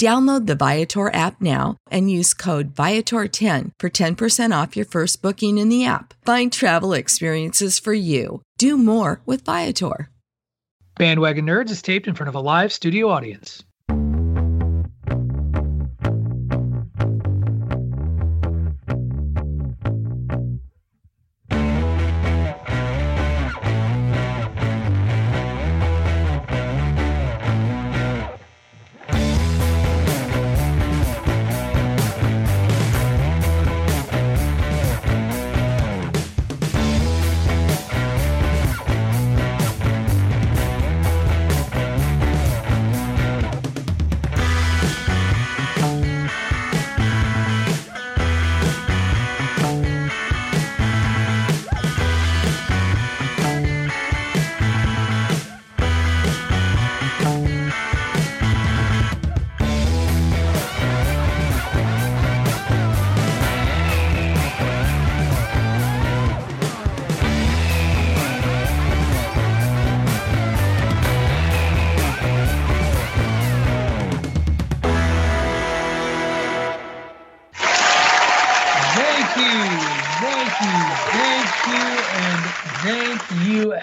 Download the Viator app now and use code Viator10 for 10% off your first booking in the app. Find travel experiences for you. Do more with Viator. Bandwagon Nerds is taped in front of a live studio audience.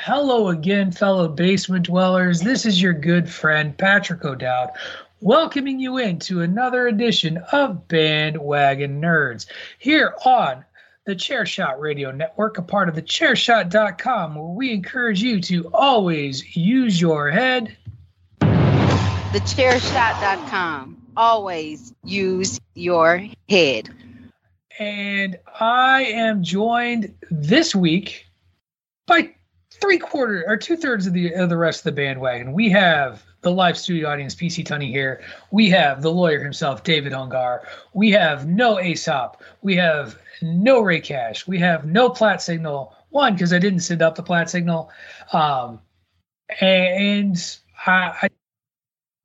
Hello again, fellow basement dwellers. This is your good friend, Patrick O'Dowd, welcoming you into another edition of Bandwagon Nerds here on the ChairShot Radio Network, a part of the ChairShot.com, where we encourage you to always use your head. The ChairShot.com. Always use your head. And I am joined this week by three-quarters or two-thirds of the rest of the bandwagon. We have the live studio audience, PC Tunney here. We have the lawyer himself, David Ungar. We have no Aesop. We have no Ray Cash. We have no Platt Signal. One, because I didn't send up the Platt Signal. And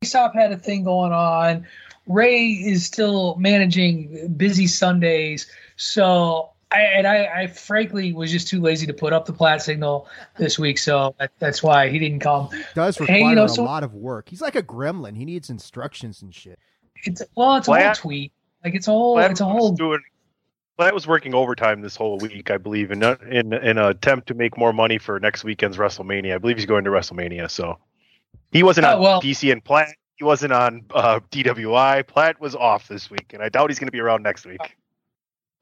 Aesop had a thing going on. Ray is still managing busy Sundays. So... I frankly was just too lazy to put up the Platt Signal this week, so that's why he didn't come. It does require a lot of work. He's like a gremlin. He needs instructions and shit. It's a whole tweet. Like it's a whole. Platt was working overtime this whole week, I believe, in an attempt to make more money for next weekend's WrestleMania. I believe he's going to WrestleMania, so he wasn't on PC and Platt. He wasn't on DWI. Platt was off this week, and I doubt he's going to be around next week.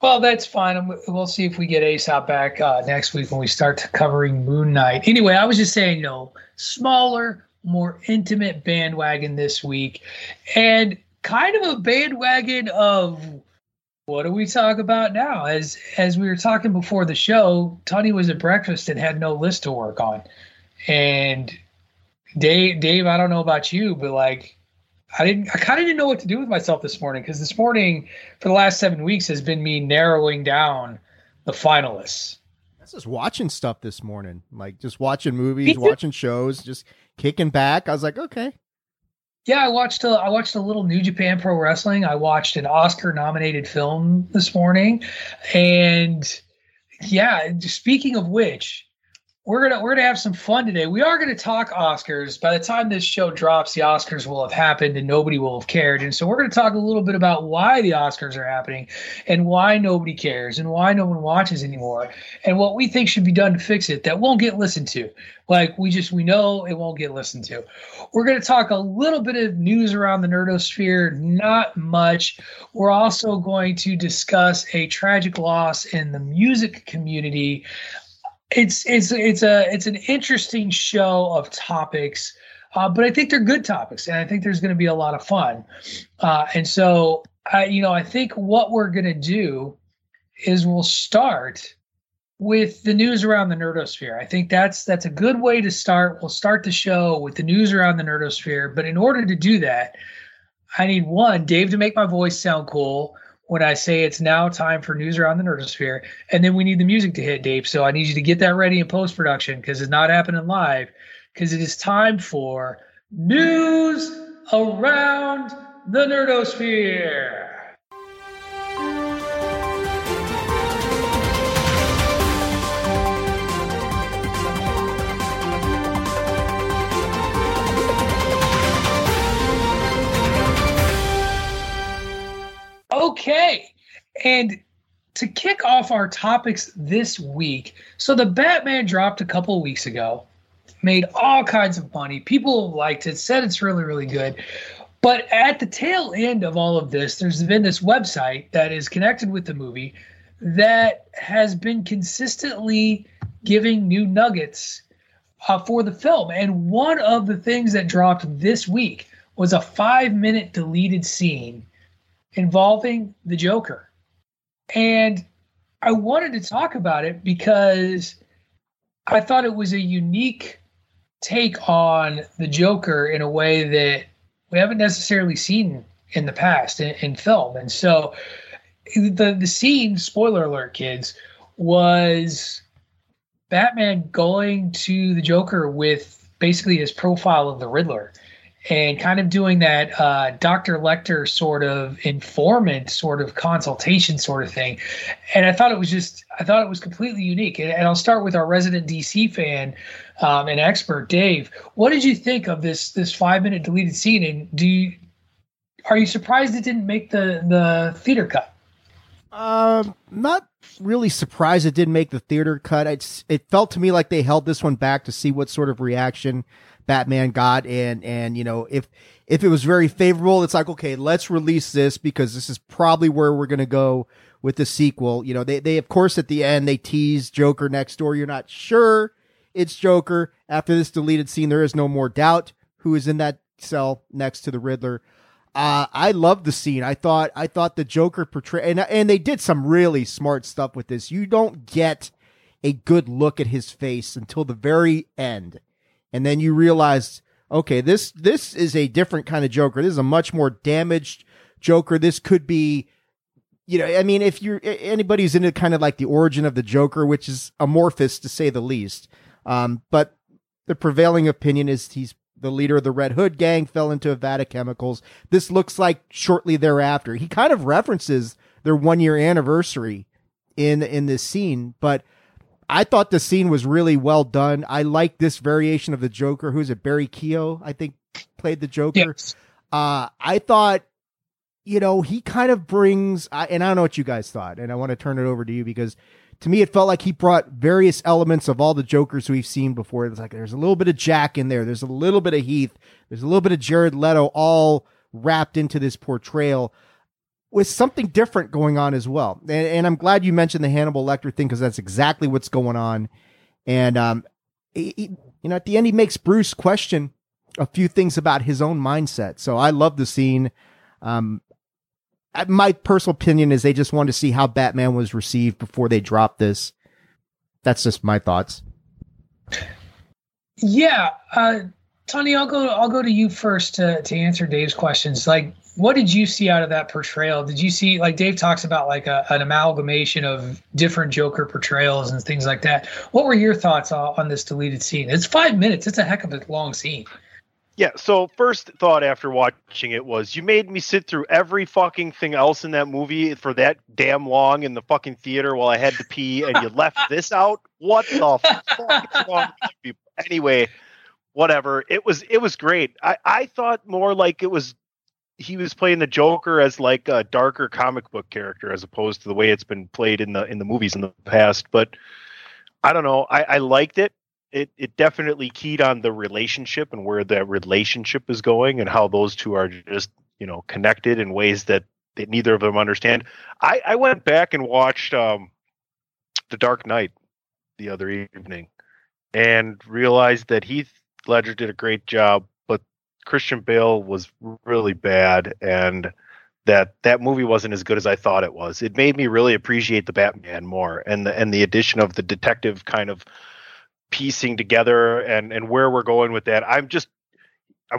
Well, that's fine. We'll see if we get Aesop back next week when we start covering Moon Knight. Anyway, I was just saying, no, smaller, more intimate bandwagon this week, and kind of a bandwagon of what do we talk about now? As we were talking before the show, Tony was at breakfast and had no list to work on. And Dave, I don't know about you, but like I kind of didn't know what to do with myself this morning, because this morning for the last 7 weeks has been me narrowing down the finalists. That's just watching stuff this morning, like just watching movies, watching shows, just kicking back. I was like, okay. Yeah, I watched a little New Japan Pro Wrestling. I watched an Oscar-nominated film this morning, and yeah. Speaking of which, we're gonna have some fun today. We are gonna talk Oscars. By the time this show drops, the Oscars will have happened and nobody will have cared. And so we're gonna talk a little bit about why the Oscars are happening and why nobody cares and why no one watches anymore and what we think should be done to fix it that won't get listened to. Like we know it won't get listened to. We're gonna talk a little bit of news around the nerdosphere, not much. We're also going to discuss a tragic loss in the music community. It's an interesting show of topics, but I think they're good topics, and I think there's going to be a lot of fun. And so, I think what we're going to do is we'll start with the news around the nerdosphere. I think that's a good way to start. We'll start the show with the news around the nerdosphere, but in order to do that, I need one, Dave, to make my voice sound cool when I say it's now time for news around the nerdosphere, and then we need the music to hit, Dave. So I need you to get that ready in post-production, because it's not happening live, because it is time for news around the nerdosphere. Okay, and to kick off our topics this week, so The Batman dropped a couple of weeks ago, made all kinds of money. People liked it, said it's really, really good. But at the tail end of all of this, there's been this website that is connected with the movie that has been consistently giving new nuggets for the film. And one of the things that dropped this week was a 5-minute deleted scene involving the Joker. And I wanted to talk about it because I thought it was a unique take on the Joker in a way that we haven't necessarily seen in the past in film. And so the scene, spoiler alert, kids, was Batman going to the Joker with basically his profile of the Riddler, and kind of doing that Dr. Lecter sort of informant, sort of consultation sort of thing. And I thought it was completely unique. And I'll start with our resident DC fan and expert, Dave. What did you think of this 5-minute deleted scene? And are you surprised it didn't make the theater cut? Not really surprised it didn't make the theater cut. It felt to me like they held this one back to see what sort of reaction Batman got, and if it was very favorable, it's like, okay, let's release this because this is probably where we're going to go with the sequel. They of course at the end they tease Joker next door. You're not sure it's Joker. After this deleted scene, there is no more doubt who is in that cell next to the Riddler. I loved the scene. I thought the Joker portrayed, and they did some really smart stuff with this. You don't get a good look at his face until the very end. And then you realize, okay, this is a different kind of Joker. This is a much more damaged Joker. This could be, if you're anybody who's into kind of like the origin of the Joker, which is amorphous to say the least. But the prevailing opinion is he's the leader of the Red Hood gang, fell into a vat of chemicals. This looks like shortly thereafter. He kind of references their 1-year anniversary in this scene, but I thought the scene was really well done. I like this variation of the Joker. Who's it? Barry Keoghan, I think, played the Joker. Yes. I thought, he kind of brings, and I don't know what you guys thought, and I want to turn it over to you, because to me, it felt like he brought various elements of all the Jokers we've seen before. It was like, there's a little bit of Jack in there. There's a little bit of Heath. There's a little bit of Jared Leto, all wrapped into this portrayal, with something different going on as well. And I'm glad you mentioned the Hannibal Lecter thing, because that's exactly what's going on. And, he at the end, he makes Bruce question a few things about his own mindset. So I love the scene. My personal opinion is they just wanted to see how Batman was received before they dropped this. That's just my thoughts. Yeah. Tunney, I'll go to you first to answer Dave's questions. Like, what did you see out of that portrayal? Did you see, like Dave talks about, like an amalgamation of different Joker portrayals and things like that? What were your thoughts on this deleted scene? It's 5 minutes. It's a heck of a long scene. Yeah, so first thought after watching it was, you made me sit through every fucking thing else in that movie for that damn long in the fucking theater while I had to pee, and you left this out? What the fuck is wrong with you? Anyway, whatever. It was great. I thought more like it was, he was playing the Joker as like a darker comic book character as opposed to the way it's been played in the movies in the past. But I don't know. I liked it. It definitely keyed on the relationship and where that relationship is going and how those two are just, you know, connected in ways that neither of them understand. I went back and watched The Dark Knight the other evening and realized that Heath Ledger did a great job, but Christian Bale was really bad, and that movie wasn't as good as I thought it was. It made me really appreciate the Batman more, and the addition of the detective kind of piecing together and where we're going with that. I'm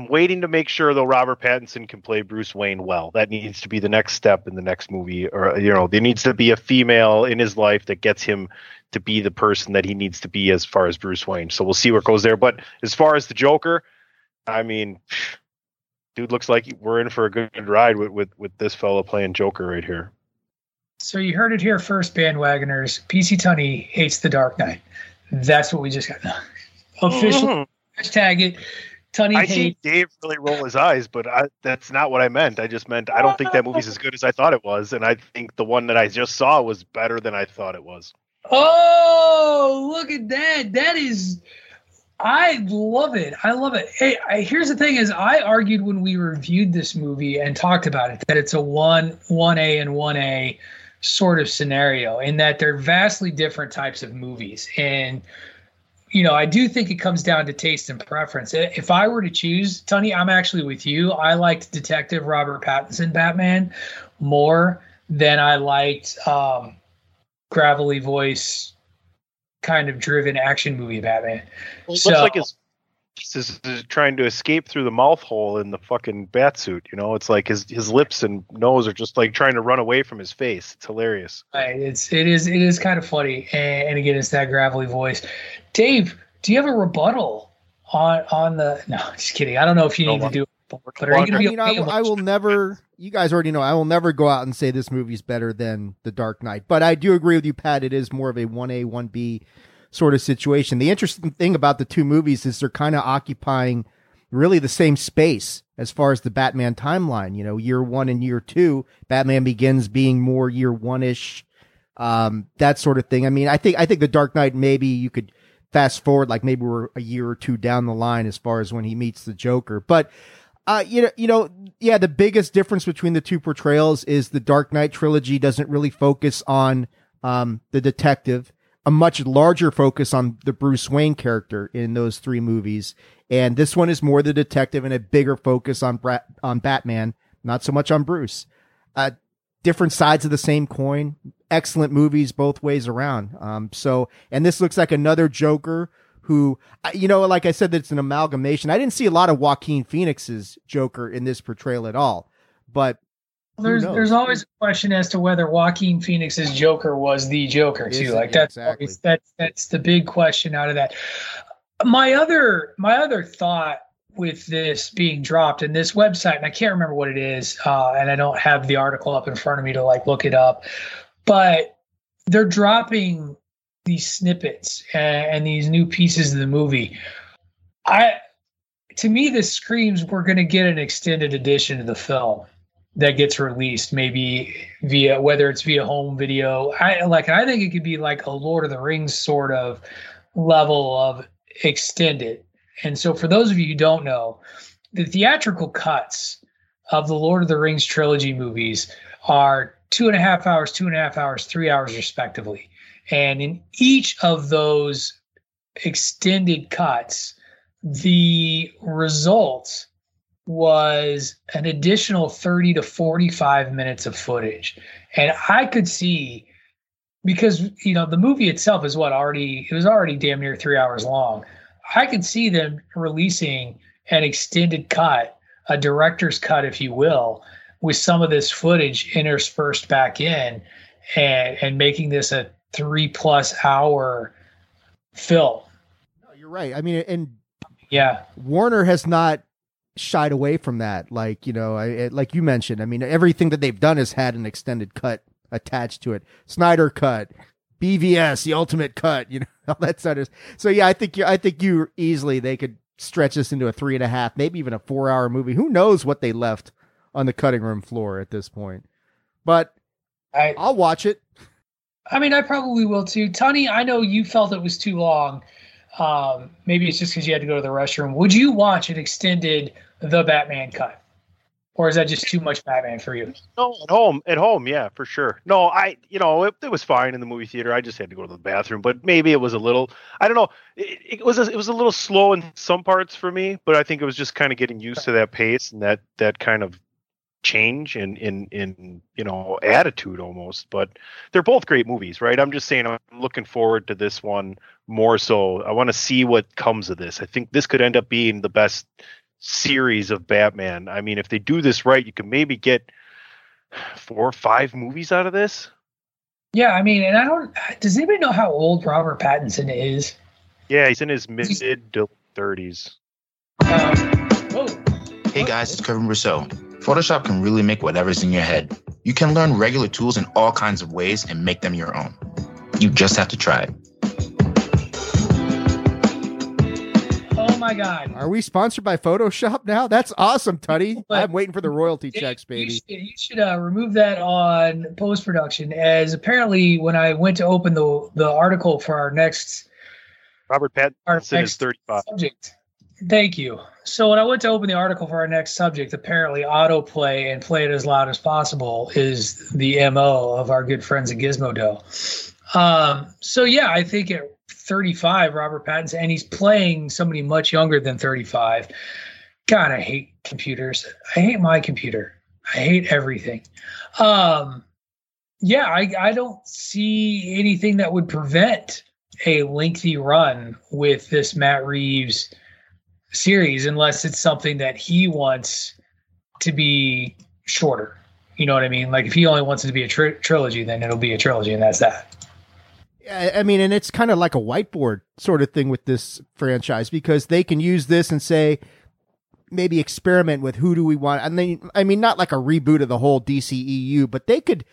waiting to make sure though Robert Pattinson can play Bruce Wayne well. That needs to be the next step in the next movie, or, you know, there needs to be a female in his life that gets him to be the person that he needs to be as far as Bruce Wayne. So we'll see what goes there. But as far as the Joker, I mean, dude, looks like we're in for a good ride with this fella playing Joker right here. So you heard it here first, bandwagoners. PC Tunney hates The Dark Knight. That's what we just got. Official hashtag it. Tunney I hate. See Dave really roll his eyes, but that's not what I meant. I just meant I don't think that movie's as good as I thought it was, and I think the one that I just saw was better than I thought it was. Oh, look at that. That is... I love it. I love it. Hey, here's the thing is I argued when we reviewed this movie and talked about it that it's a 1A and 1A sort of scenario in that they're vastly different types of movies. And, you know, I do think it comes down to taste and preference. If I were to choose, Tunney, I'm actually with you. I liked Detective Robert Pattinson Batman more than I liked gravelly voice kind of driven action movie Batman. Well, it looks like he's trying to escape through the mouth hole in the fucking bat suit. You know, it's like his lips and nose are just like trying to run away from his face. It's hilarious. Right. It is kind of funny. And again, it's that gravelly voice. Dave, do you have a rebuttal on the, no, just kidding. I don't know if you need to do it. But are you I will never, you guys already know, I will never go out and say this movie's better than The Dark Knight, but I do agree with you, Pat. It is more of a 1A, 1B sort of situation. The interesting thing about the two movies is they're kind of occupying really the same space as far as the Batman timeline. You know, year one and year two, Batman Begins being more year one-ish, that sort of thing. I mean, I think The Dark Knight, maybe you could fast forward, like maybe we're a year or two down the line as far as when he meets the Joker. But yeah, the biggest difference between the two portrayals is the Dark Knight trilogy doesn't really focus on the detective. A much larger focus on the Bruce Wayne character in those three movies. And this one is more the detective and a bigger focus on Batman, not so much on Bruce. Different sides of the same coin. Excellent movies both ways around. And this looks like another Joker who, you know, like I said, that's an amalgamation. I didn't see a lot of Joaquin Phoenix's Joker in this portrayal at all, but there's always a question as to whether Joaquin Phoenix's Joker was the Joker too. Isn't like that's exactly. that's the big question out of that. My other thought with this being dropped in this website, and I can't remember what it is, and I don't have the article up in front of me to like look it up, but they're dropping these snippets and these new pieces of the movie. To me, this screams we're going to get an extended edition of the film that gets released, maybe whether it's via home video. I think it could be like a Lord of the Rings sort of level of extended. And so for those of you who don't know, the theatrical cuts of the Lord of the Rings trilogy movies are 2.5 hours, 2.5 hours, 3 hours respectively. And in each of those extended cuts, the result was an additional 30 to 45 minutes of footage. And I could see, because, you know, the movie itself is already damn near 3 hours long. I could see them releasing an extended cut, a director's cut, if you will, with some of this footage interspersed back in, and making this a 3+ hour film. No, you're right. I mean, and yeah, Warner has not shied away from that. Like, you know, like you mentioned, I mean, everything that they've done has had an extended cut attached to it. Snyder cut, BVS, the ultimate cut, you know, all that sort of. So yeah, I think you easily, they could stretch this into a 3.5, maybe even a 4-hour movie. Who knows what they left on the cutting room floor at this point, but I'll watch it. I mean, I probably will too. Tunney, I know you felt it was too long. Maybe it's just because you had to go to the restroom. Would you watch an extended The Batman cut? Or is that just too much Batman for you? No, at home, yeah, for sure. No, it was fine in the movie theater. I just had to go to the bathroom, but maybe it was a little, I don't know. It was a little slow in some parts for me, but I think it was just kind of getting used to that pace and that kind of change in you know, attitude almost. But they're both great movies, right? I'm just saying I'm looking forward to this one more so. I want to see what comes of this. I think this could end up being the best series of Batman. I mean, if they do this right, you can maybe get 4 or 5 movies out of this. Yeah, I mean, and does anybody know how old Robert Pattinson is? Yeah, he's in his mid to 30s. Hey guys, it's Kevin Rousseau. Photoshop can really make whatever's in your head. You can learn regular tools in all kinds of ways and make them your own. You just have to try it. Oh my God. Are we sponsored by Photoshop now? That's awesome, Tunney. But I'm waiting for the royalty checks, baby. You should remove that on post-production, as apparently when I went to open the article for our next... Robert Pattinson is 35. Subject. Thank you. So when I went to open the article for our next subject, apparently autoplay and play it as loud as possible is the MO of our good friends at Gizmodo. So yeah, I think at 35, Robert Pattinson, and he's playing somebody much younger than 35. God, I hate computers. I hate my computer. I hate everything. Yeah, I don't see anything that would prevent a lengthy run with this Matt Reeves series, unless it's something that he wants to be shorter. You know what I mean? Like if he only wants it to be a trilogy, then it'll be a trilogy and that's that. I mean, and it's kind of like a whiteboard sort of thing with this franchise, because they can use this and say, maybe experiment with who do we want. And then, I mean, not like a reboot of the whole DCEU, but they could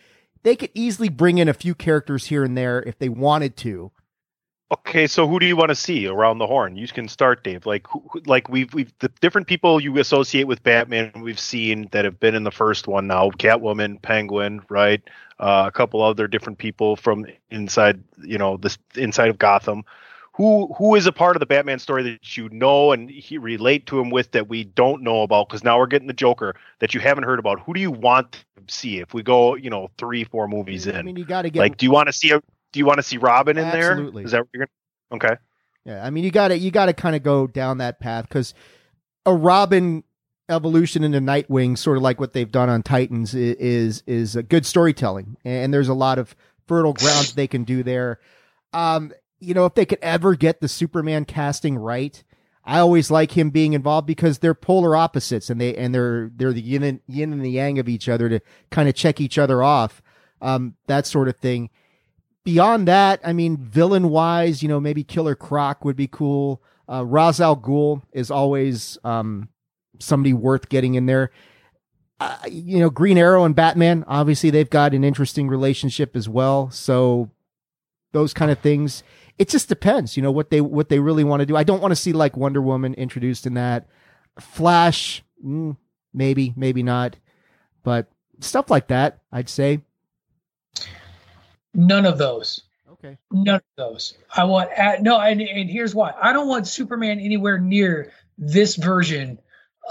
easily bring in a few characters here and there if they wanted to. Okay, so who do you want to see around the horn? You can start, Dave. Like, we've the different people you associate with Batman we've seen that have been in the first one now. Catwoman, Penguin, right? A couple other different people from inside, you know, the inside of Gotham. Who is a part of the Batman story that you know and he relate to him with that we don't know about? Because now we're getting the Joker that you haven't heard about. Who do you want to see if we go, you know, 3-4 movies in? I mean, you got to get like, do you want to see Robin in there? Absolutely. Is that what you're gonna... Okay. Yeah, I mean, you got to kind of go down that path, because a Robin evolution into Nightwing, sort of like what they've done on Titans, is a good storytelling, and there's a lot of fertile ground they can do there. You know, if they could ever get the Superman casting right, I always like him being involved, because they're polar opposites, and they're the yin and the yang of each other to kind of check each other off, that sort of thing. Beyond that, I mean, villain-wise, you know, maybe Killer Croc would be cool. Ra's al Ghul is always somebody worth getting in there. You know, Green Arrow and Batman, obviously, they've got an interesting relationship as well. So those kind of things. It just depends, you know, what they really want to do. I don't want to see, like, Wonder Woman introduced in that. Flash, maybe, maybe not. But stuff like that, I'd say. None of those. Okay. None of those. I want and here's why. I don't want Superman anywhere near this version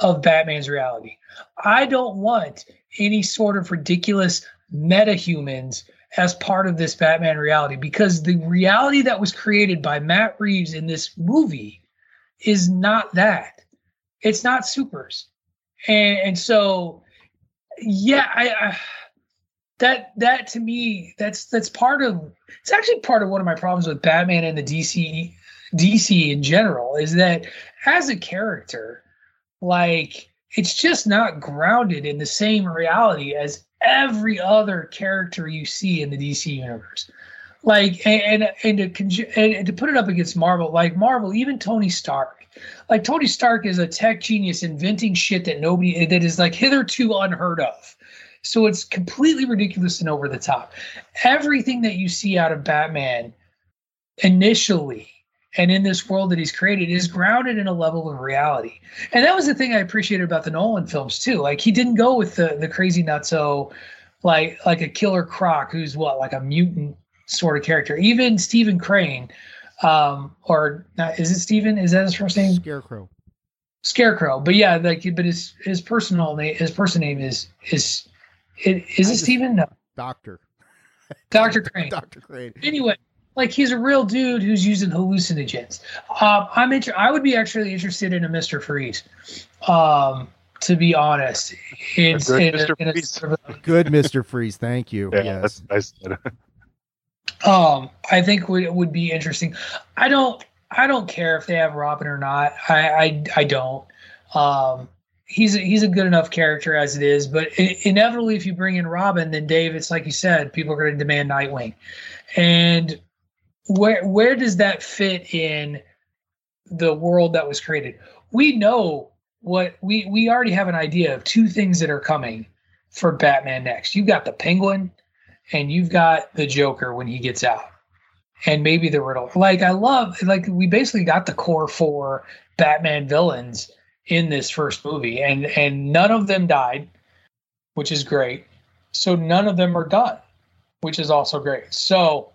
of Batman's reality. I don't want any sort of ridiculous metahumans as part of this Batman reality, because the reality that was created by Matt Reeves in this movie is not that. It's not supers. And so, yeah, I That to me, that's part of, it's actually part of one of my problems with Batman and the DC in general, is that as a character, Like, it's just not grounded in the same reality as every other character you see in the DC universe. Like, and to put it up against Marvel, like Marvel, even Tony Stark. Like, Tony Stark is a tech genius inventing shit that is like hitherto unheard of. So it's completely ridiculous and over the top. Everything that you see out of Batman initially and in this world that he's created is grounded in a level of reality. And that was the thing I appreciated about the Nolan films too. Like, he didn't go with the crazy nutso, like a Killer Croc, who's like a mutant sort of character. Even Stephen Crane, is it Stephen? Is that his first name? Scarecrow. But yeah, but his personal name, his person name is it Stephen? No. Dr. Crane. Anyway, like, he's a real dude who's using hallucinogens. I would be actually interested in a Mr. Freeze. To be honest, good Mr. Freeze. Thank you. Yeah, yes. That's nice. I think it would be interesting. I don't care if they have Robin or not. I don't. He's a good enough character as it is, but inevitably, if you bring in Robin, then Dave, it's like you said, people are going to demand Nightwing. And where does that fit in the world that was created? We know what we already have an idea of two things that are coming for Batman next. You've got the Penguin, and you've got the Joker when he gets out, and maybe the Riddler. Like, I love, like, we basically got the core four Batman villains in this first movie, and none of them died, which is great. So none of them are done, which is also great. So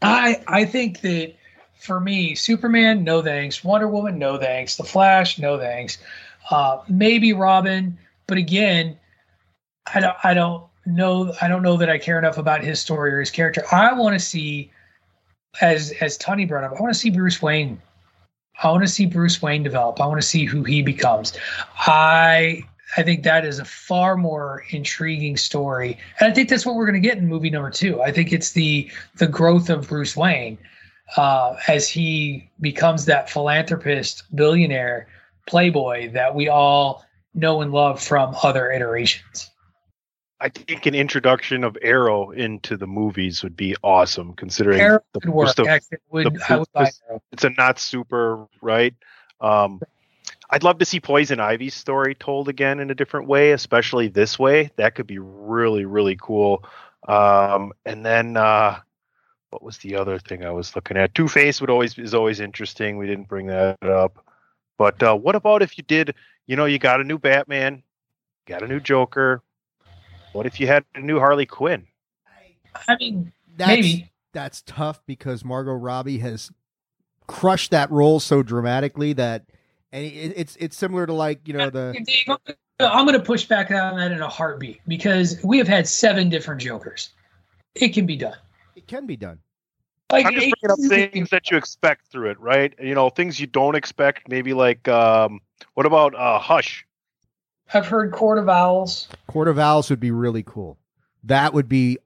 I think that, for me, Superman, no thanks. Wonder Woman, no thanks. The Flash, no thanks. Maybe Robin, but again, I don't know that I care enough about his story or his character. I want to see, as Tunney brought up, I want to see Bruce Wayne. I want to see Bruce Wayne develop. I want to see who he becomes. I think that is a far more intriguing story. And I think that's what we're going to get in movie number 2. I think it's the growth of Bruce Wayne as he becomes that philanthropist, billionaire, playboy that we all know and love from other iterations. I think an introduction of Arrow into the movies would be awesome, considering Arrow would work. I would buy Arrow. It's a not super, right? I'd love to see Poison Ivy's story told again in a different way, especially this way. That could be really, really cool. And then what was the other thing I was looking at? Two-Face is always interesting. We didn't bring that up. But what about if you did, you got a new Batman, got a new Joker. What if you had a new Harley Quinn? I mean, maybe. That's tough because Margot Robbie has crushed that role so dramatically that, and it's similar to I'm going to push back on that in a heartbeat because we have had 7 different Jokers. It can be done. It can be done. Like, I'm just bringing up things that you expect through it, right? Things you don't expect. Maybe like, what about Hush? I've heard Court of Owls. Court of Owls would be really cool. That would be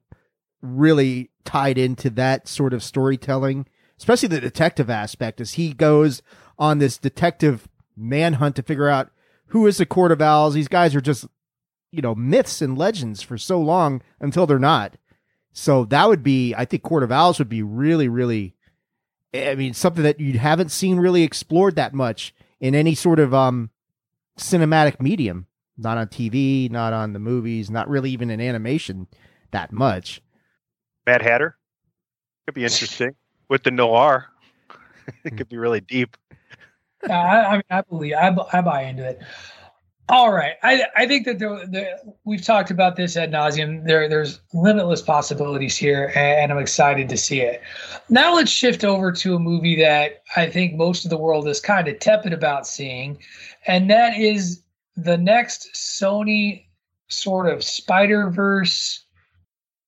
really tied into that sort of storytelling, especially the detective aspect, as he goes on this detective manhunt to figure out who is the Court of Owls. These guys are just, myths and legends for so long until they're not. So that would be, I think Court of Owls would be really, really, something that you haven't seen really explored that much in any sort of cinematic medium. Not on TV, not on the movies, not really even in animation that much. Mad Hatter could be interesting with the noir. It could be really deep. I buy into it. All right, I think that we've talked about this ad nauseum. There's limitless possibilities here, and I'm excited to see it. Now let's shift over to a movie that I think most of the world is kind of tepid about seeing, and that is the next Sony sort of Spider-Verse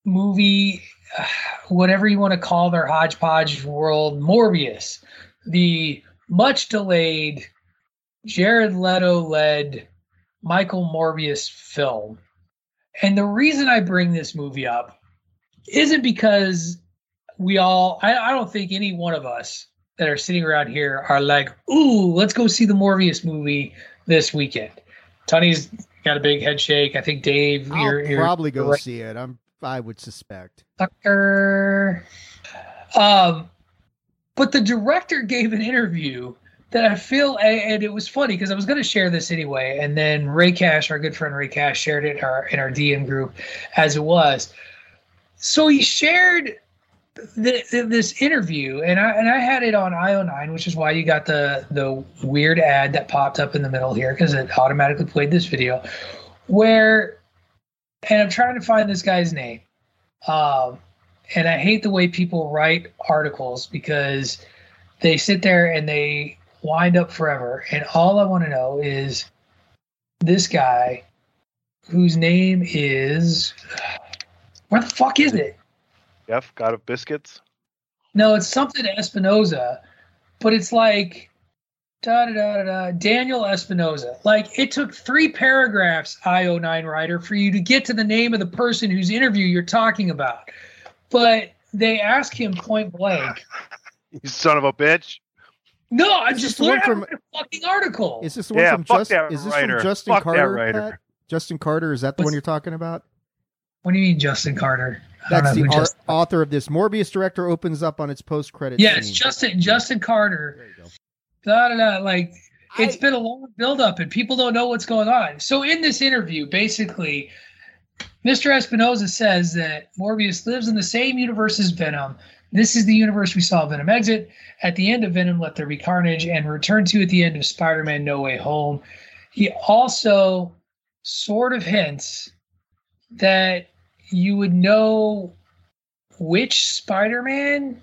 movie, whatever you want to call their hodgepodge world, Morbius, the much delayed Jared Leto-led Michael Morbius film. And the reason I bring this movie up isn't because I don't think any one of us that are sitting around here are like, ooh, let's go see the Morbius movie this weekend. Tunney's got a big head shake. I think Dave, you're probably going to see it. I would suspect. Sucker. But the director gave an interview that I feel, and it was funny because I was going to share this anyway. And then Ray Cash, our good friend Ray Cash, shared it in our DM group as it was. So he shared this interview, and I had it on IO9, which is why you got the weird ad that popped up in the middle here, because it automatically played this video where, and I'm trying to find this guy's name. And I hate the way people write articles because they sit there and they wind up forever. And all I want to know is this guy whose name is, where the fuck is it? Jeff, God of Biscuits? No, it's something Espinoza, but it's like Daniel Espinoza. Like, it took 3 paragraphs, IO9 writer, for you to get to the name of the person whose interview you're talking about. But they ask him point blank. You son of a bitch. No, I just looked at the fucking article. Is this the one from Justin Carter? Justin Carter, is that the one you're talking about? What do you mean, Justin Carter? That's the author of this. Morbius director opens up on its post-credits. Yeah, it's Justin Carter. There you go. Like, it's been a long build-up, and people don't know what's going on. So in this interview, basically, Mr. Espinoza says that Morbius lives in the same universe as Venom. This is the universe we saw Venom exit. At the end of Venom, Let There Be Carnage, and return to at the end of Spider-Man No Way Home. He also sort of hints that you would know which Spider-Man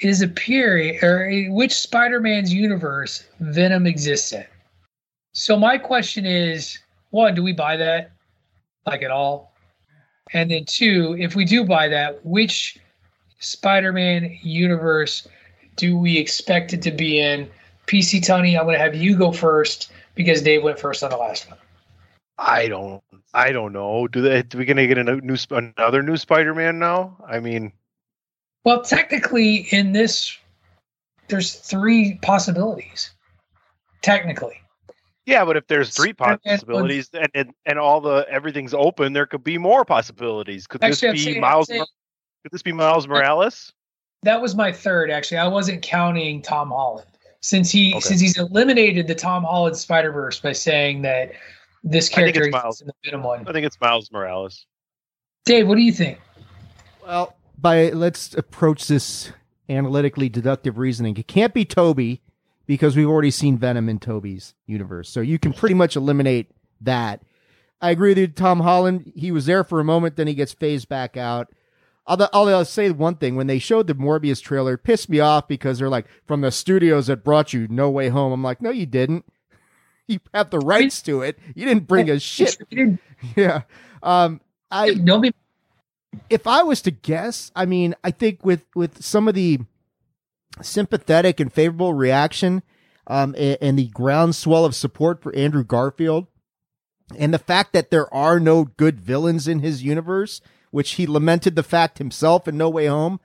is appearing, or which Spider-Man's universe Venom exists in. So my question is, 1, do we buy that? Like, at all? And then 2, if we do buy that, which Spider-Man universe do we expect it to be in? PC Tunney, I'm going to have you go first because Dave went first on the last one. I don't know. Do we gonna get another new Spider-Man now? I mean, well, technically in this, there's 3 possibilities. Technically. Yeah, but if there's 3 possibilities and all the everything's open, there could be more possibilities. Could this be Miles Morales? That was my third, actually. I wasn't counting Tom Holland since he's eliminated the Tom Holland Spider-Verse by saying that. This character is in the Venom one. I think it's Miles Morales. Dave, what do you think? Well, let's approach this analytically deductive reasoning. It can't be Toby because we've already seen Venom in Toby's universe. So you can pretty much eliminate that. I agree with you, Tom Holland. He was there for a moment, then he gets phased back out. I'll say one thing. When they showed the Morbius trailer, it pissed me off because they're like, from the studios that brought you No Way Home. I'm like, no, you didn't. You have the rights to it. You didn't bring a shit. Yeah. If I was to guess, I mean, I think with some of the sympathetic and favorable reaction and the groundswell of support for Andrew Garfield and the fact that there are no good villains in his universe, which he lamented the fact himself in No Way Home,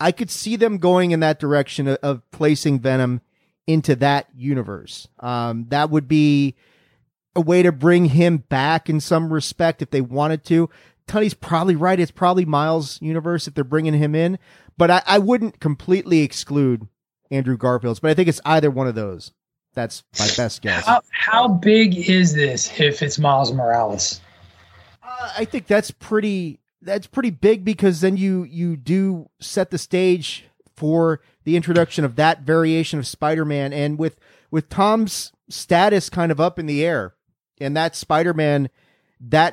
I could see them going in that direction of placing Venom into that universe. That would be a way to bring him back in some respect if they wanted to. Tunney's probably right. It's probably Miles' universe if they're bringing him in. But I wouldn't completely exclude Andrew Garfield's. But I think it's either one of those. That's my best guess. How big is this if it's Miles Morales? I think that's pretty big because then you do set the stage for the introduction of that variation of Spider-Man, and with Tom's status kind of up in the air and that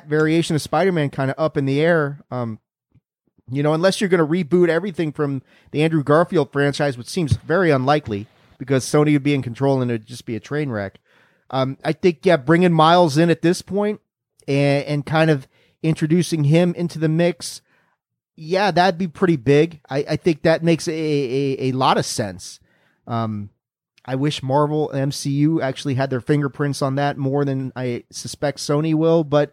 variation of Spider-Man kind of up in the air, unless you're going to reboot everything from the Andrew Garfield franchise, which seems very unlikely because Sony would be in control and it'd just be a train wreck. I think, bringing Miles in at this point and kind of introducing him into the mix. Yeah, that'd be pretty big. I think that makes a lot of sense. I wish Marvel and MCU actually had their fingerprints on that more than I suspect Sony will. But,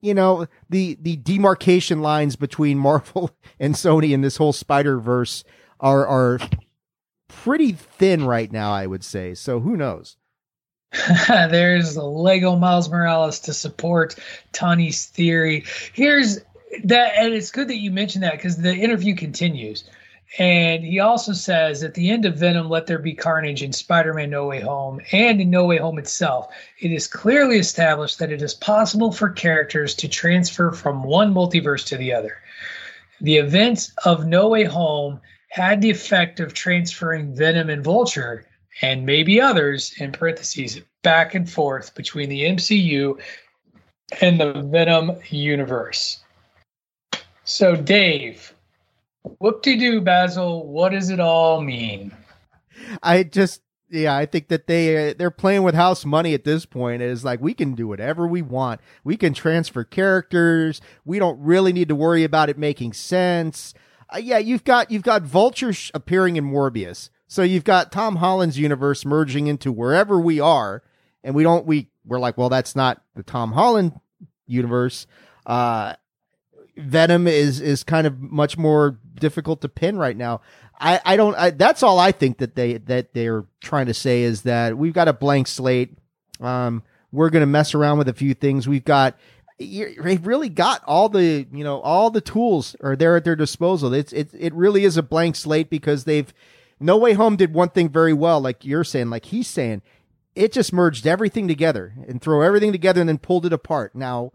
the demarcation lines between Marvel and Sony in this whole Spider-Verse are pretty thin right now, I would say. So who knows? There's Lego Miles Morales to support Tunney's theory. Here's that, and it's good that you mentioned that because the interview continues. And he also says, at the end of Venom, let there be carnage in Spider-Man No Way Home and in No Way Home itself. It is clearly established that it is possible for characters to transfer from one multiverse to the other. The events of No Way Home had the effect of transferring Venom and Vulture, and maybe others, in parentheses, back and forth between the MCU and the Venom universe. So, Dave... whoop-de-doo, Basil. What does it all mean? I think that they're playing with house money at this point. It's like, we can do whatever we want. We can transfer characters. We don't really need to worry about it making sense. You've got Vulture appearing in Morbius. So you've got Tom Holland's universe merging into wherever we are. And we're like, well, that's not the Tom Holland universe. Venom is kind of much more difficult to pin right now. That's all I think that they're trying to say is that we've got a blank slate. We're going to mess around with a few things. They've really got all the tools are there at their disposal. It really is a blank slate because No Way Home did one thing very well. Like you're saying, like he's saying, it just merged everything together and threw everything together and then pulled it apart. Now,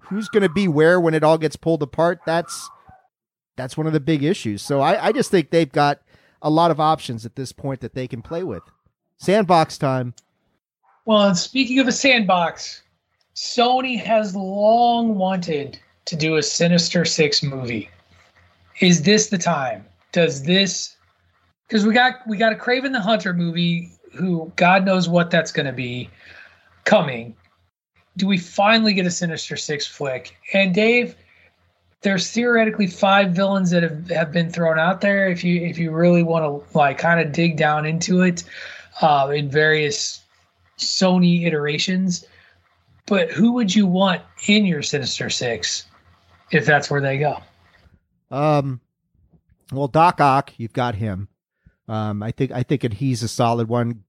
who's going to be where when it all gets pulled apart? That's one of the big issues. So I just think they've got a lot of options at this point that they can play with. Sandbox time. Well, speaking of a sandbox, Sony has long wanted to do a Sinister Six movie. Is this the time? Because we got a Craven the Hunter movie, who God knows what that's going to be coming. Do we finally get a Sinister Six flick? And Dave, there's theoretically 5 villains that have been thrown out there. If you really want to like kind of dig down into it, in various Sony iterations, but who would you want in your Sinister Six if that's where they go? Well, Doc Ock, you've got him. I think he's a solid one.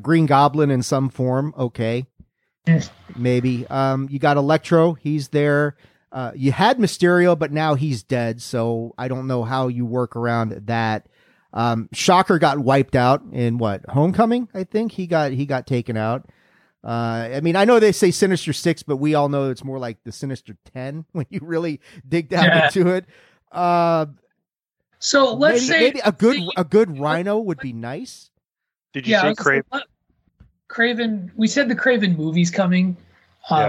Green Goblin in some form, okay. Maybe. You got Electro, he's there. You had Mysterio, but now he's dead, so I don't know how you work around that. Shocker got wiped out in Homecoming, I think. He got taken out. I mean, I know they say Sinister Six, but we all know it's more like the Sinister 10 when you really dig down into it. So let's maybe a good Rhino would be nice. Did you say Craven? Craven, we said the Craven movie's coming,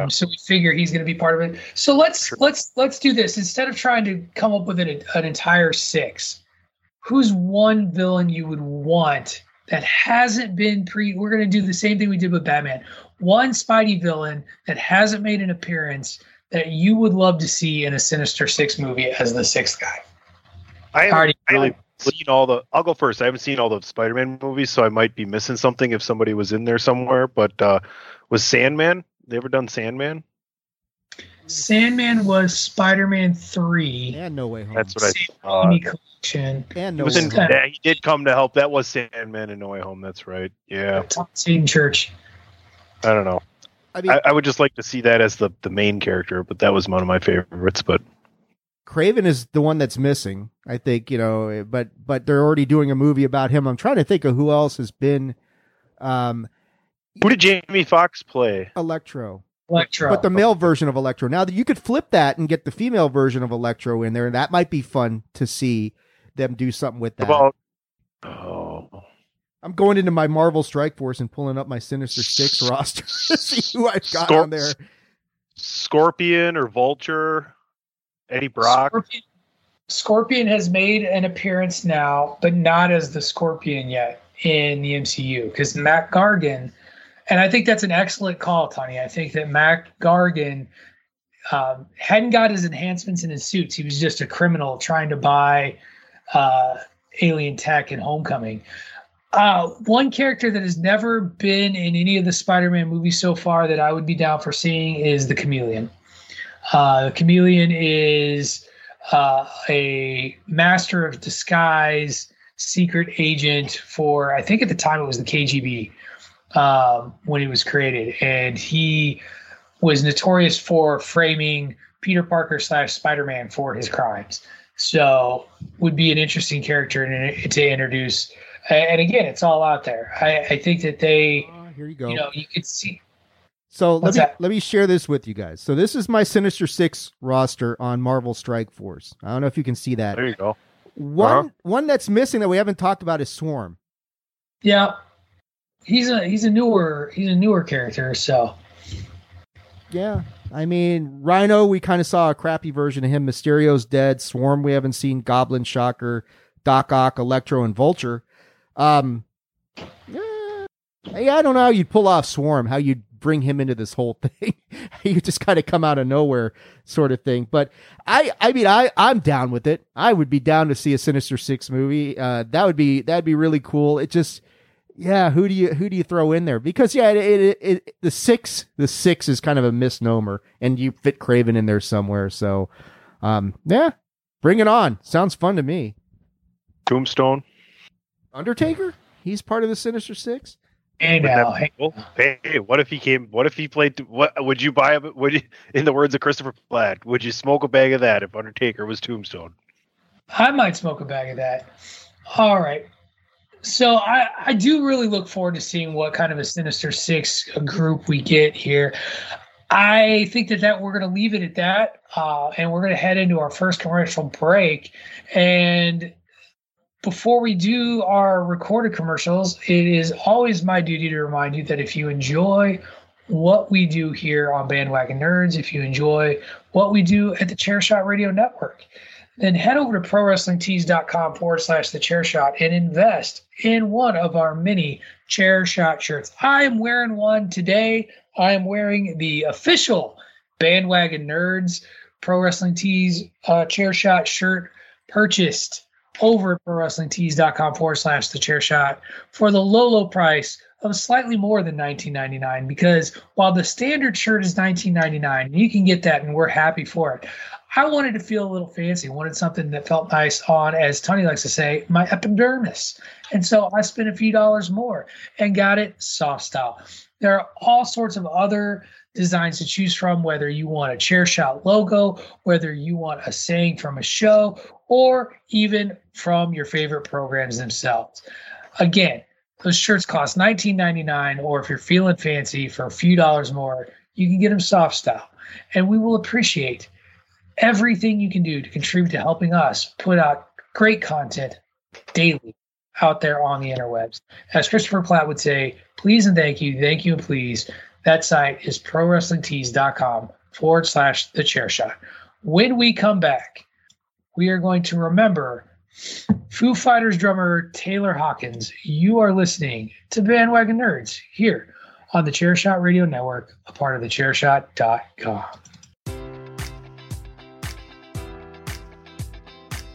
so we figure he's going to be part of it. So let's do this. Instead of trying to come up with an entire six, who's one villain you would want that hasn't been we're going to do the same thing we did with Batman. One Spidey villain that hasn't made an appearance that you would love to see in a Sinister Six movie as the sixth guy. I'll go first. I haven't seen all the Spider-Man movies, so I might be missing something if somebody was in there somewhere. But was Sandman? They ever done Sandman? Sandman was Spider-Man 3 and No Way Home. That's what I thought. And No Way Home. Yeah, he did come to help. That was Sandman and No Way Home. That's right. Yeah. Satan Church. I don't know. I would just like to see that as the main character, but that was one of my favorites. But Craven is the one that's missing, I think, but they're already doing a movie about him. I'm trying to think of who else has been. Who did Jamie Foxx play? Electro. But the male version of Electro. Now that you could flip that and get the female version of Electro in there, that might be fun to see them do something with that. I'm going into my Marvel Strike Force and pulling up my Sinister Six roster to see who I've got on there. Scorpion or Vulture. Eddie Brock. Scorpion has made an appearance now, but not as the Scorpion yet in the MCU, because Matt Gargan, and I think that's an excellent call, Tony. I think that Matt Gargan hadn't got his enhancements in his suits. He was just a criminal trying to buy alien tech in Homecoming. One character that has never been in any of the Spider-Man movies so far that I would be down for seeing is the Chameleon. The Chameleon is a master of disguise, secret agent for, I think at the time it was the KGB. when he was created. And he was notorious for framing Peter Parker / Spider-Man for his crimes. So would be an interesting character to introduce. And again, it's all out there. I think that they, here you go. You know, you could see. So let me share this with you guys. So this is my Sinister Six roster on Marvel Strike Force. I don't know if you can see that. There you go. One that's missing that we haven't talked about is Swarm. Yeah, he's a newer character. So yeah, I mean Rhino, we kind of saw a crappy version of him. Mysterio's dead. Swarm, we haven't seen. Goblin, Shocker, Doc Ock, Electro, and Vulture. I don't know how you'd pull off Swarm. How you'd bring him into this whole thing. You just kind of come out of nowhere sort of thing. But I mean, I'm down with it. I would be down to see a Sinister Six movie. That'd be really cool. It just, yeah. Who do you throw in there? Because yeah, the six is kind of a misnomer and you fit Craven in there somewhere. So, yeah, bring it on. Sounds fun to me. Tombstone. Undertaker. He's part of the Sinister Six. Hey, what if he came? What if he played? What would you buy? Would you, in the words of Christopher Platt, would you smoke a bag of that if Undertaker was Tombstone? I might smoke a bag of that. All right. So I do really look forward to seeing what kind of a Sinister Six group we get here. I think that we're going to leave it at that, and we're going to head into our first commercial break. And before we do our recorded commercials, it is always my duty to remind you that if you enjoy what we do here on Bandwagon Nerds, if you enjoy what we do at the ChairShot Radio Network, then head over to ProWrestlingTees.com / the ChairShot and invest in one of our many ChairShot shirts. I am wearing one today. I am wearing the official Bandwagon Nerds Pro Wrestling Tees ChairShot shirt purchased over at ProWrestlingTees.com / the ChairShot for the low price of slightly more than $19.99, because while the standard shirt is $19.99, you can get that and we're happy for it. I wanted to feel a little fancy. I wanted something that felt nice on, as Tunney likes to say, my epidermis. And so I spent a few dollars more and got it soft style. There are all sorts of other designs to choose from, whether you want a ChairShot logo, whether you want a saying from a show, or even from your favorite programs themselves. Again, those shirts cost $19.99, or if you're feeling fancy for a few dollars more, you can get them soft style. And we will appreciate everything you can do to contribute to helping us put out great content daily out there on the interwebs. As Christopher Platt would say, please and thank you and please. That site is ProWrestlingTees.com / the ChairShot. When we come back, we are going to remember Foo Fighters drummer Taylor Hawkins. You are listening to Bandwagon Nerds here on the ChairShot Radio Network, a part of the ChairShot.com.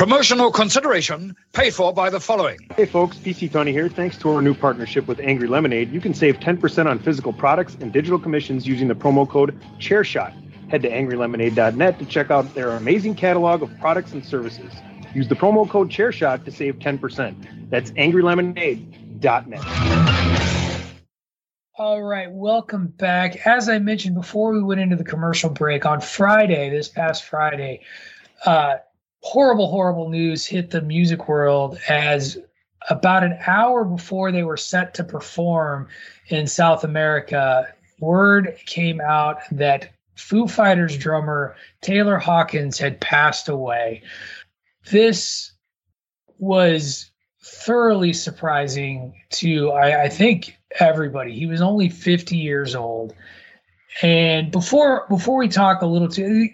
Promotional consideration paid for by the following. Hey folks, PC Tunney here. Thanks to our new partnership with Angry Lemonade, you can save 10% on physical products and digital commissions using the promo code ChairShot. Head to angrylemonade.net to check out their amazing catalog of products and services. Use the promo code ChairShot to save 10%. That's angrylemonade.net. All right, welcome back. As I mentioned before we went into the commercial break, on Friday, this past Friday, horrible news hit the music world as about an hour before they were set to perform in South America, word came out that Foo Fighters drummer Taylor Hawkins had passed away. This was thoroughly surprising to, I think, everybody. He was only 50 years old. And before we talk a little too...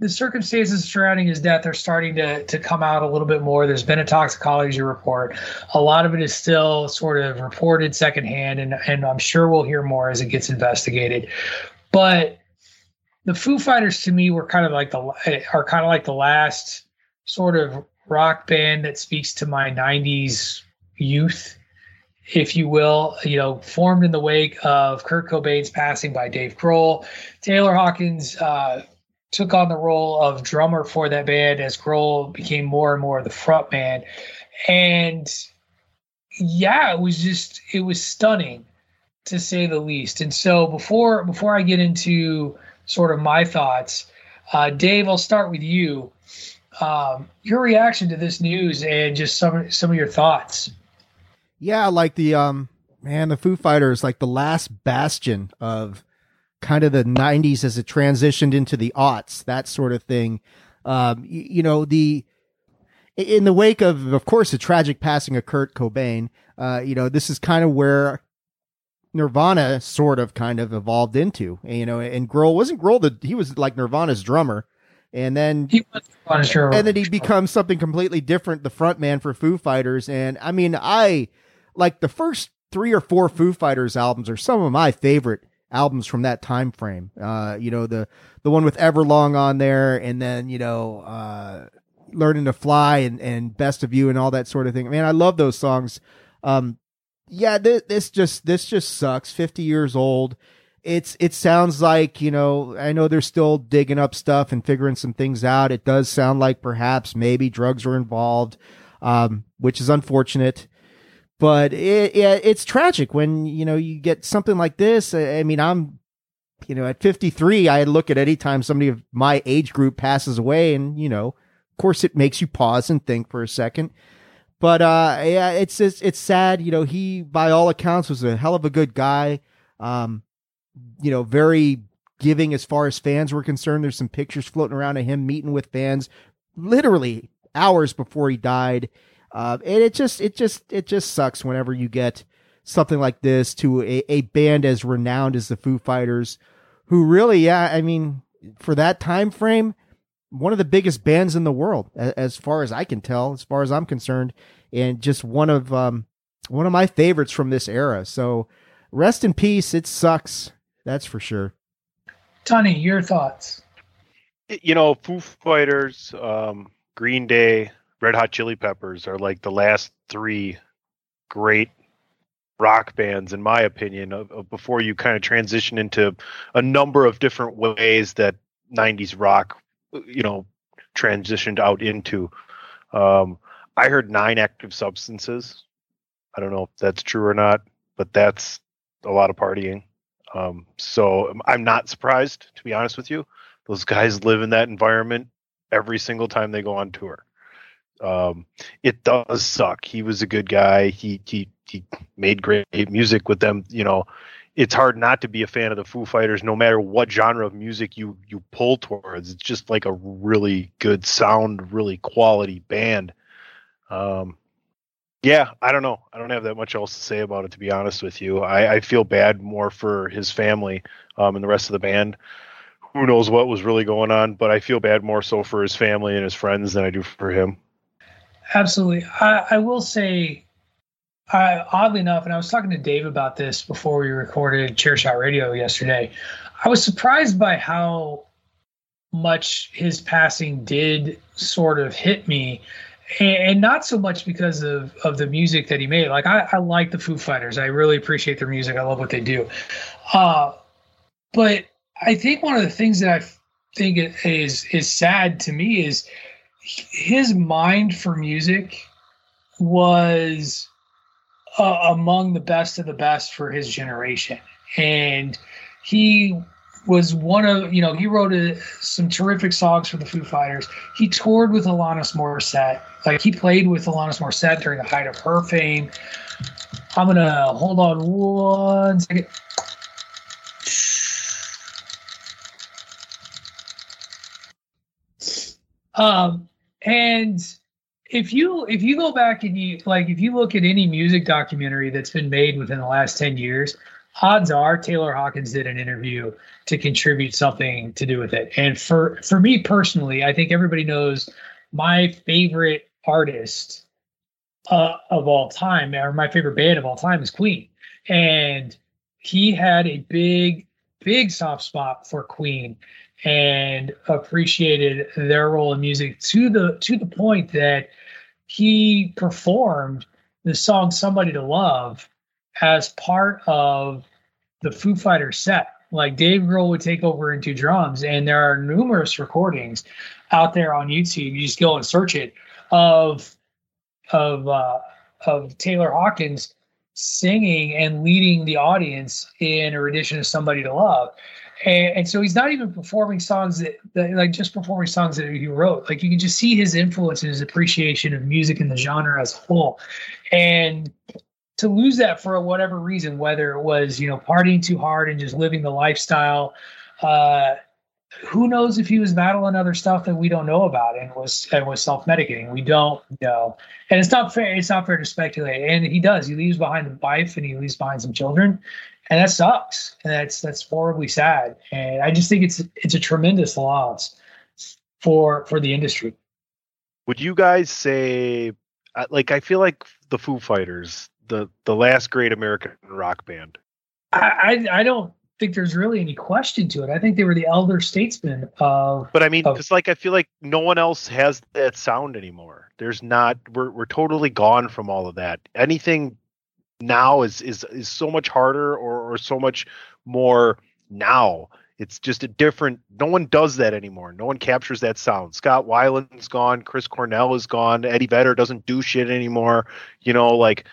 The circumstances surrounding his death are starting to come out a little bit more. There's been a toxicology report. A lot of it is still sort of reported secondhand, and I'm sure we'll hear more as it gets investigated. But the Foo Fighters, to me, are kind of like the last sort of rock band that speaks to my 90s youth, if you will, formed in the wake of Kurt Cobain's passing by Dave Grohl. Taylor Hawkins took on the role of drummer for that band as Grohl became more and more the front man. And yeah, it was stunning, to say the least. And so before I get into sort of my thoughts, Dave, I'll start with you. Your reaction to this news and just some of your thoughts. Yeah. Like the Foo Fighters, like the last bastion of kind of the 90s as it transitioned into the aughts, that sort of thing. In the wake of course, the tragic passing of Kurt Cobain, this is kind of where Nirvana sort of kind of evolved into, and Grohl he was like Nirvana's drummer. And then he becomes something completely different, the front man for Foo Fighters. And I mean, I like the first 3 or 4 Foo Fighters albums are some of my favorite albums from that time frame. The one with Everlong on there, and then Learning to Fly and Best of You and all that sort of thing. Man, I love those songs. This just sucks. 50 years old. It sounds like, I know they're still digging up stuff and figuring some things out. It does sound like perhaps maybe drugs were involved, which is unfortunate. But it's tragic when, you get something like this. I mean, I'm, at 53, I look at any time somebody of my age group passes away and, of course it makes you pause and think for a second. But it's just, it's sad. He, by all accounts, was a hell of a good guy. Very giving as far as fans were concerned. There's some pictures floating around of him meeting with fans literally hours before he died. And it just sucks whenever you get something like this to a band as renowned as the Foo Fighters, who really, for that time frame, one of the biggest bands in the world, as far as I can tell, as far as I'm concerned, and just one of my favorites from this era. So rest in peace. It sucks. That's for sure. Tony, your thoughts? Foo Fighters, Green Day, Red Hot Chili Peppers are like the last 3 great rock bands, in my opinion, before you kind of transition into a number of different ways that 90s rock, transitioned out into. I heard 9 active substances. I don't know if that's true or not, but that's a lot of partying. So I'm not surprised, to be honest with you. Those guys live in that environment every single time they go on tour. It does suck. He was a good guy. He made great music with them. It's hard not to be a fan of the Foo Fighters, no matter what genre of music you pull towards. It's just like a really good sound, really quality band. I don't know. I don't have that much else to say about it, to be honest with you. I feel bad more for his family, and the rest of the band. Who knows what was really going on, but I feel bad more so for his family and his friends than I do for him. Absolutely. I will say, oddly enough, and I was talking to Dave about this before we recorded ChairShot Radio yesterday, I was surprised by how much his passing did sort of hit me, and not so much because of the music that he made. Like, I like the Foo Fighters. I really appreciate their music. I love what they do. But I think one of the things that I think is sad to me is his mind for music was among the best of the best for his generation. And he was one of, you know, he wrote some terrific songs for the Foo Fighters. He toured with Alanis Morissette. Like, he played with Alanis Morissette during the height of her fame. I'm going to hold on one second. And if you go back and you, like, if you look at any music documentary that's been made within the last 10 years, odds are Taylor Hawkins did an interview to contribute something to do with it. And for me personally, I think everybody knows my favorite artist of all time, or my favorite band of all time, is Queen. And he had a big, big soft spot for Queen and appreciated their role in music to the point that he performed the song Somebody to Love as part of the Foo Fighters set. Like, Dave Grohl would take over and do drums, and there are numerous recordings out there on YouTube. You just go and search it of Taylor Hawkins singing and leading the audience in a rendition of Somebody to Love. And so he's not even performing songs that he wrote. Like, you can just see his influence and his appreciation of music and the genre as a whole. And to lose that for whatever reason, whether it was, you know, partying too hard and just living the lifestyle, who knows if he was battling other stuff that we don't know about and was self-medicating. We don't know, and it's not fair. It's not fair to speculate. And he does. He leaves behind a wife and he leaves behind some children, and that sucks. And that's horribly sad. And I just think it's a tremendous loss for the industry. Would you guys say, like, I feel like the Foo Fighters, the last great American rock band? I don't think there's really any question to it. I think they were the elder statesmen of. But I mean, it's like, I feel like no one else has that sound anymore. There's not. We're totally gone from all of that. Anything now is so much harder or so much more now. It's just a different. No one does that anymore. No one captures that sound. Scott Weiland's gone. Chris Cornell is gone. Eddie Vedder doesn't do shit anymore. You know, like.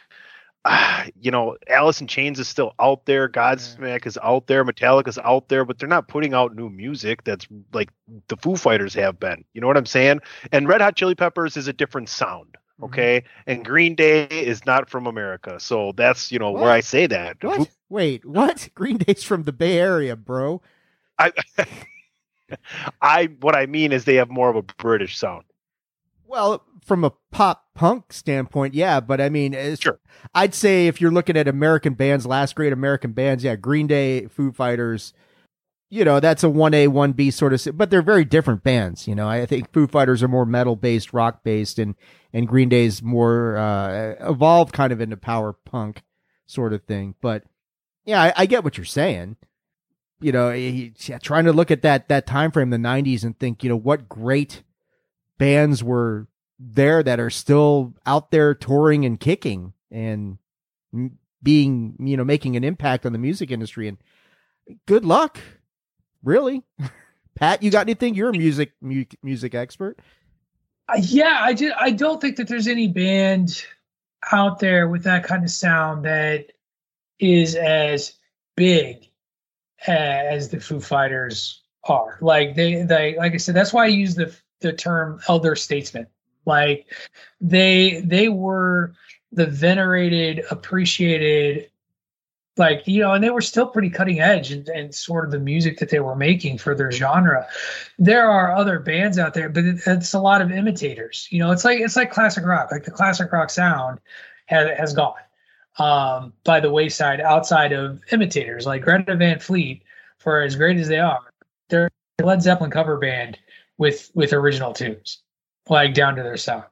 You know, Alice in Chains is still out there. Godsmack is out there. Metallica's out there, but they're not putting out new music that's like the Foo Fighters have been. You know what I'm saying? And Red Hot Chili Peppers is a different sound, okay? Mm-hmm. And Green Day is not from America, so that's, you know, what? Where I say that. What? Wait, what? Green Day's from the Bay Area, bro. What I mean is they have more of a British sound. Well, from a pop punk standpoint, yeah, but I mean, sure. I'd say if you're looking at American bands, last great American bands, yeah, Green Day, Foo Fighters, you know, that's a 1A, 1B sort of, but they're very different bands, you know. I think Foo Fighters are more metal-based, rock-based, and Green Day's more evolved kind of into power punk sort of thing. But, yeah, I get what you're saying. You know, trying to look at that time frame, the 90s, and think, you know, what great bands were there that are still out there touring and kicking and being, you know, making an impact on the music industry. And good luck, really. Pat, you got anything? You're a music expert. Yeah, I don't think that there's any band out there with that kind of sound that is as big as the Foo Fighters are. Like they like I said, that's why I use the term elder statesman. Like they were the venerated, appreciated, like, you know, and they were still pretty cutting edge and sort of the music that they were making for their genre. There are other bands out there, but it's a lot of imitators. You know, it's like classic rock. Like the classic rock sound has gone by the wayside outside of imitators like Greta Van Fleet. For as great as they are, they're a Led Zeppelin cover band with original tunes, like down to their sound.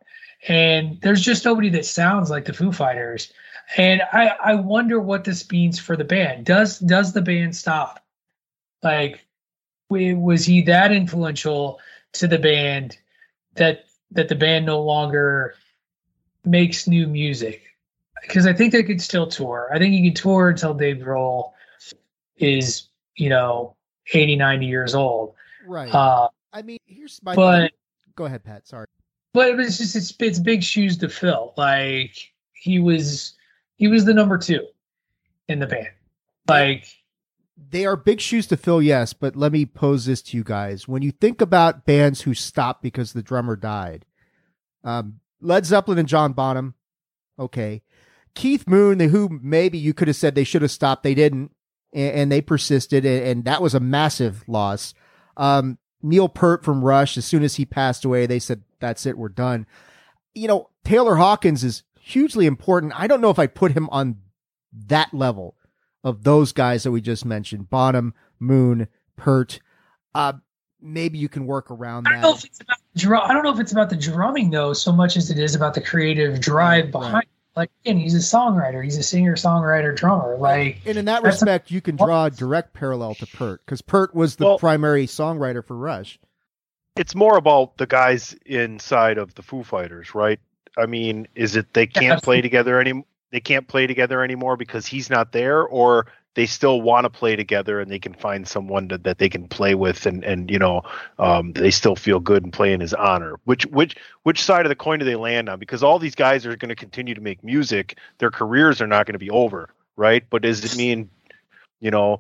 And there's just nobody that sounds like the Foo Fighters. And I wonder what this means for the band. Does the band stop? Like, was he that influential to the band that the band no longer makes new music? Because I think they could still tour. I think you can tour until Dave Grohl is, 80, 90 years old. Right. Here's my thing. Go ahead, Pat. Sorry. But it was just it's big shoes to fill. Like he was the number two in the band. Like they are big shoes to fill, yes, but let me pose this to you guys. When you think about bands who stopped because the drummer died, Led Zeppelin and John Bonham, okay. Keith Moon, the Who, maybe you could have said they should have stopped, they didn't, and they persisted, and that was a massive loss. Neil Peart from Rush, as soon as he passed away, they said, that's it, we're done. Taylor Hawkins is hugely important. I don't know if I put him on that level of those guys that we just mentioned, Bonham, Moon, Peart. Maybe you can work around that. I don't know if it's about the drumming, though, so much as it is about the creative drive behind it. Like, again, he's a songwriter. He's a singer, songwriter, drummer. And in that respect, you can draw a direct parallel to Peart, because Peart was the primary songwriter for Rush. It's more about the guys inside of the Foo Fighters, right? I mean, is it they can't play together anymore? They can't play together anymore because he's not there, or they still want to play together and they can find someone that they can play with, and they still feel good and play in his honor. Which side of the coin do they land on? Because all these guys are going to continue to make music. Their careers are not going to be over, right? But does it mean, does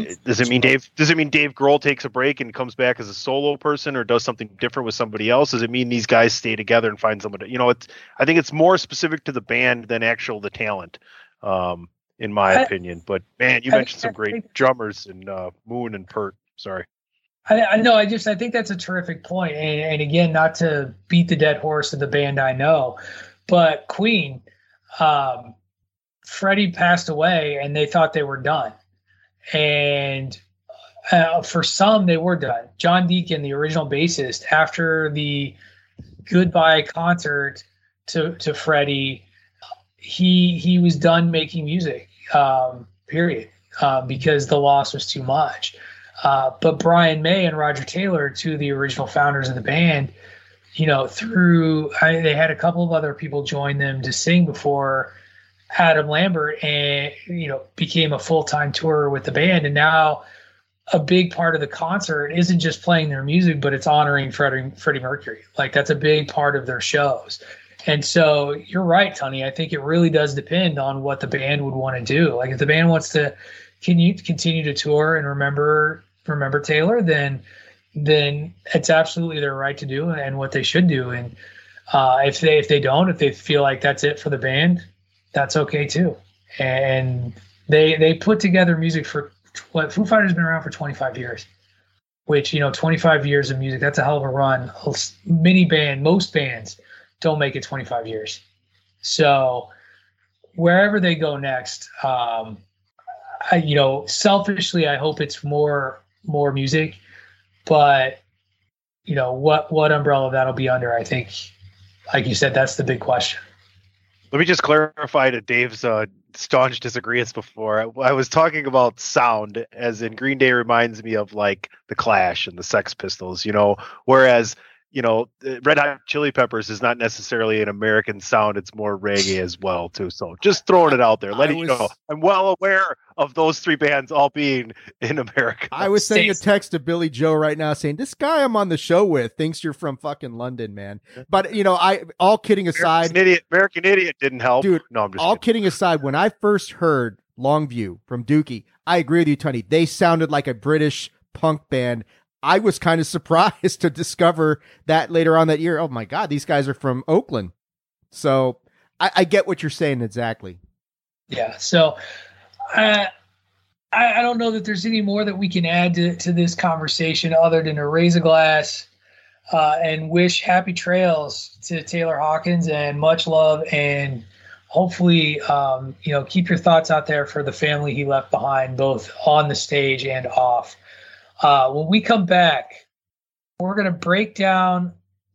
it mean Dave Grohl takes a break and comes back as a solo person, or does something different with somebody else? Does it mean these guys stay together and find someone? I think it's more specific to the band than the talent, in my opinion. But man, you mentioned some great drummers and Moon and Peart. Sorry. I know. I think that's a terrific point. And again, not to beat the dead horse of the band I know, but Queen, Freddie passed away and they thought they were done. And for some, they were done. John Deacon, the original bassist, after the goodbye concert to Freddie, he was done making music, period, because the loss was too much. But Brian May and Roger Taylor, two of the original founders of the band, they had a couple of other people join them to sing before Adam Lambert became a full-time tourer with the band. And now a big part of the concert isn't just playing their music, but it's honoring Freddie Mercury. Like, that's a big part of their shows. And so you're right, Tunney. I think it really does depend on what the band would want to do. Like, if the band wants to continue to tour and remember Taylor, then it's absolutely their right to do and what they should do. And if they feel like that's it for the band, that's okay too. And they put together music for what Foo Fighters has been around for 25 years, which, 25 years of music, that's a hell of a run. Most bands don't make it 25 years. So wherever they go next, selfishly, I hope it's more music, but what umbrella that'll be under, I think, like you said, that's the big question. Let me just clarify to Dave's staunch disagreements before. I was talking about sound, as in Green Day reminds me of like the Clash and the Sex Pistols, whereas, Red Hot Chili Peppers is not necessarily an American sound. It's more reggae as well, too. So just throwing it out there. I'm well aware of those three bands all being in America. I was sending a text to Billy Joe right now saying, this guy I'm on the show with thinks you're from fucking London, man. But, all kidding aside. American Idiot didn't help. Dude, no, I'm just all kidding aside, when I first heard Longview from Dookie, I agree with you, Tony. They sounded like a British punk band. I was kind of surprised to discover that later on that year. Oh my God, these guys are from Oakland. So I get what you're saying exactly. Yeah. So I don't know that there's any more that we can add to this conversation other than to raise a glass and wish happy trails to Taylor Hawkins and much love, and hopefully, keep your thoughts out there for the family he left behind, both on the stage and off. When we come back, we're going to break down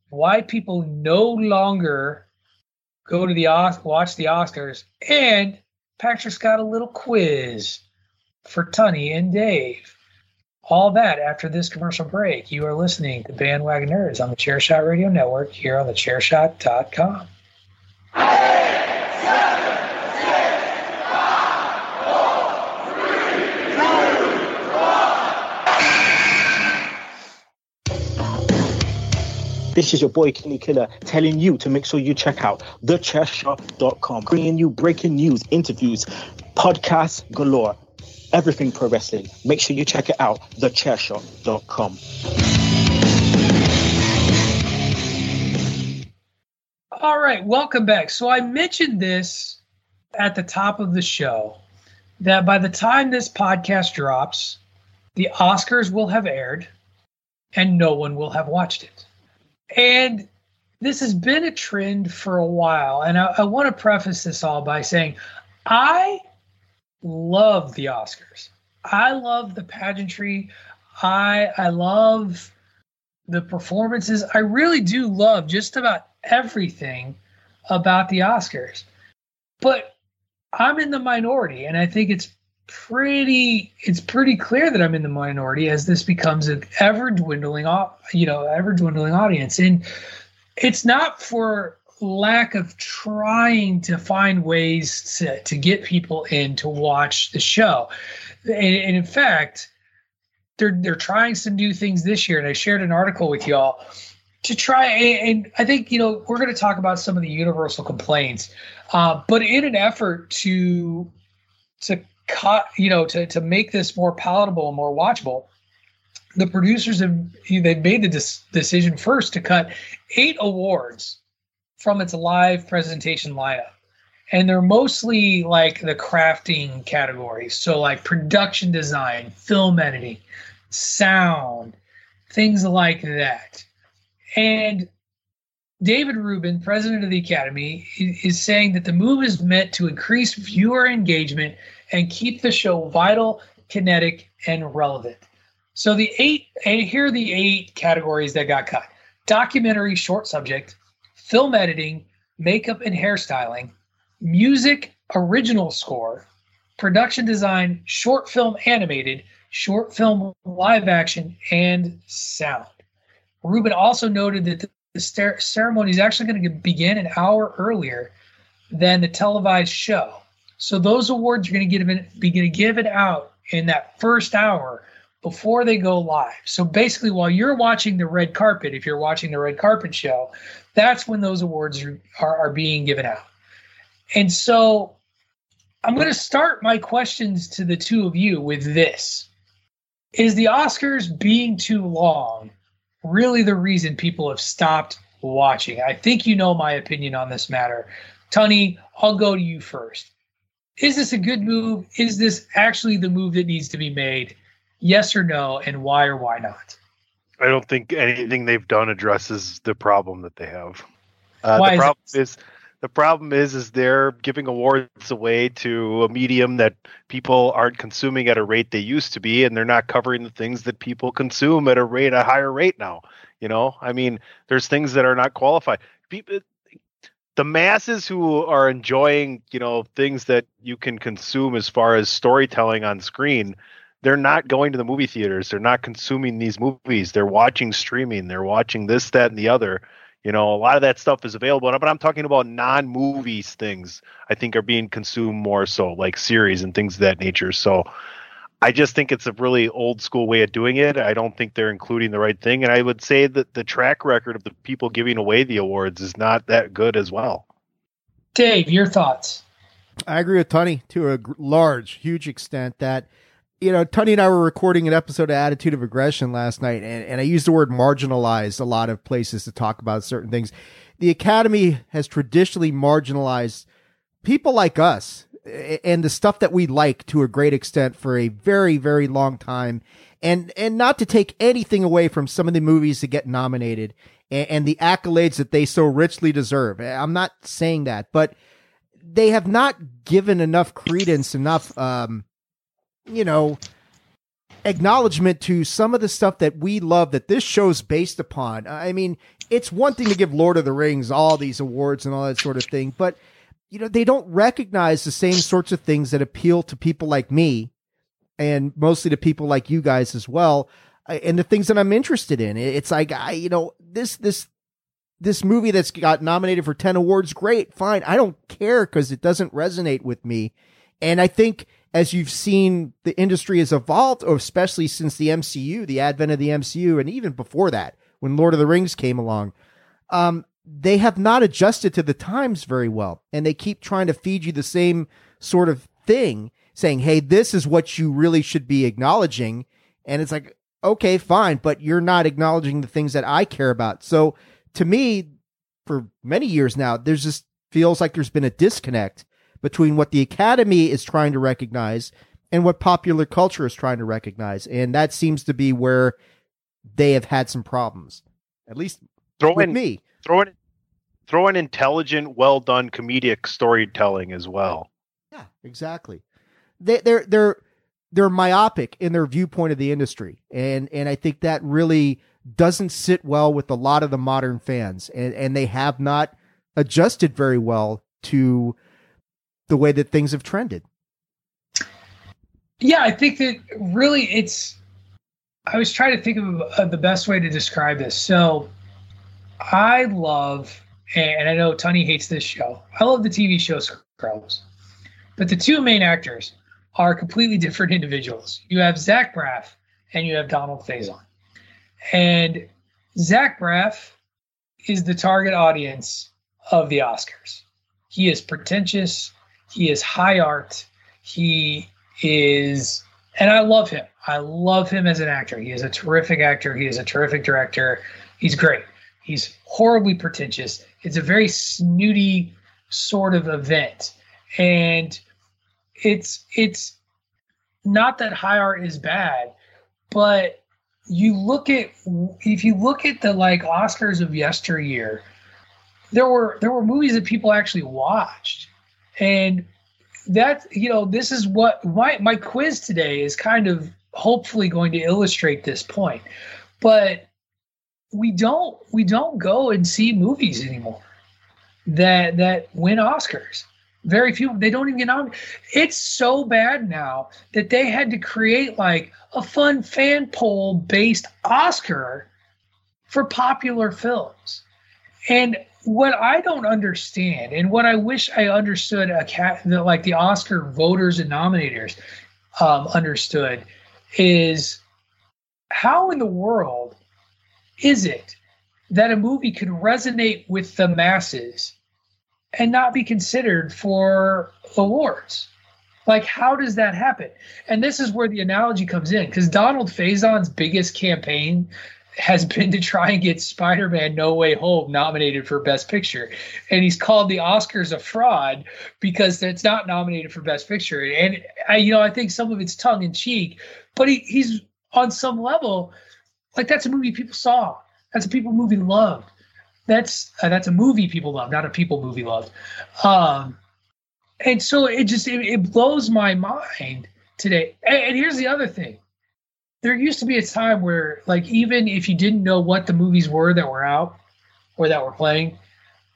why people no longer go to watch the Oscars, and Patrick's got a little quiz for Tunney and Dave. All that after this commercial break. You are listening to Bandwagon Nerds on the ChairShot Radio Network here on thechairshot.com. 8, 7, 6, 5, 4, 3, 2, 1. This is your boy Kenny Killer telling you to make sure you check out TheChairShot.com, bringing you breaking news, interviews, podcasts galore. Everything pro wrestling. Make sure you check it out, thechairshot.com. All right, welcome back. So I mentioned this at the top of the show, that by the time this podcast drops, the Oscars will have aired and no one will have watched it. And this has been a trend for a while. And I want to preface this all by saying I love the Oscars. I love the pageantry. I love the performances. I really do love just about everything about the Oscars. But I'm in the minority, and I think it's pretty clear that I'm in the minority as this becomes an ever dwindling audience. And it's not for lack of trying to find ways to get people in to watch the show. And in fact, they're trying some new things this year. And I shared an article with y'all to try. And I think, we're going to talk about some of the universal complaints, but in an effort to make this more palatable and more watchable, the producers they've made the decision first to cut 8 awards from its live presentation lineup. And they're mostly like the crafting categories. So like production design, film editing, sound, things like that. And David Rubin, president of the Academy, is saying that the move is meant to increase viewer engagement and keep the show vital, kinetic, and relevant. So here are the 8 categories that got cut. Documentary short subject, film editing, makeup and hairstyling, music original score, production design, short film animated, short film live action, and sound. Rubin also noted that the ceremony is actually going to begin an hour earlier than the televised show. So those awards are going to be given out in that first hour before they go live. So basically, while you're watching the red carpet, if you're watching the red carpet show, that's when those awards are being given out. And so I'm going to start my questions to the two of you with this. Is the Oscars being too long really the reason people have stopped watching? I think you know my opinion on this matter. Tunney, I'll go to you first. Is this a good move? Is this actually the move that needs to be made? Yes or no, and why or why not? I don't think anything they've done addresses the problem that they have. The problem is they're giving awards away to a medium that people aren't consuming at a rate they used to be, and they're not covering the things that people consume at a higher rate now. There's things that are not qualified. People, the masses who are enjoying, things that you can consume as far as storytelling on screen, they're not going to the movie theaters. They're not consuming these movies. They're watching streaming. They're watching this, that, and the other. A lot of that stuff is available. But I'm talking about non-movies things I think are being consumed more so, like series and things of that nature. So I just think it's a really old school way of doing it. I don't think they're including the right thing. And I would say that the track record of the people giving away the awards is not that good as well. Dave, your thoughts? I agree with Tunney to a huge extent that, Tunney and I were recording an episode of Attitude of Aggression last night, and I used the word marginalized a lot of places to talk about certain things. The Academy has traditionally marginalized people like us and the stuff that we like to a great extent for a very, very long time, and not to take anything away from some of the movies that get nominated and the accolades that they so richly deserve. I'm not saying that, but they have not given enough credence, enough acknowledgement to some of the stuff that we love that this show's based upon. I mean, it's one thing to give Lord of the Rings all these awards and all that sort of thing, but they don't recognize the same sorts of things that appeal to people like me and mostly to people like you guys as well, and the things that I'm interested in. It's like, this movie that's got nominated for 10 awards, great, fine. I don't care because it doesn't resonate with me. And I think as you've seen, the industry has evolved, or especially since the MCU, the advent of the MCU, and even before that, when Lord of the Rings came along, they have not adjusted to the times very well. And they keep trying to feed you the same sort of thing, saying, hey, this is what you really should be acknowledging. And it's like, okay, fine, but you're not acknowledging the things that I care about. So to me, for many years now, there's just feels like there's been a disconnect between what the Academy is trying to recognize and what popular culture is trying to recognize. And that seems to be where they have had some problems, at least with me. Throw in intelligent, well-done comedic storytelling as well. Yeah, exactly. They're myopic in their viewpoint of the industry. And I think that really doesn't sit well with a lot of the modern fans. And they have not adjusted very well to the way that things have trended. Yeah, I think that really I was trying to think of the best way to describe this. So I love, and I know Tunney hates this show, I love the TV show Scrubs. But the two main actors are completely different individuals. You have Zach Braff and you have Donald Faison. And Zach Braff is the target audience of the Oscars. He is pretentious. He is high art. And I love him. I love him as an actor. He is a terrific actor. He is a terrific director. He's great. He's horribly pretentious. It's a very snooty sort of event. And it's not that high art is bad, but if you look at the like Oscars of yesteryear, there were movies that people actually watched. And that, this is what my quiz today is kind of hopefully going to illustrate this point. But we don't go and see movies anymore that win Oscars. Very few. They don't even get on. It's so bad now that they had to create like a fun fan poll based Oscar for popular films. And what I don't understand, and what I wish I understood, like the Oscar voters and nominators understood, is how in the world is it that a movie could resonate with the masses and not be considered for awards? Like, how does that happen? And this is where the analogy comes in, because Donald Faison's biggest campaign has been to try and get Spider-Man No Way Home nominated for Best Picture. And he's called the Oscars a fraud because it's not nominated for Best Picture. And I think some of it's tongue in cheek, but he's on some level, like, that's a movie people saw. That's a movie loved. That's a movie people love, not a people movie loved. And so it just, it blows my mind today. And here's the other thing. There used to be a time where, like, even if you didn't know what the movies were that were out or that were playing,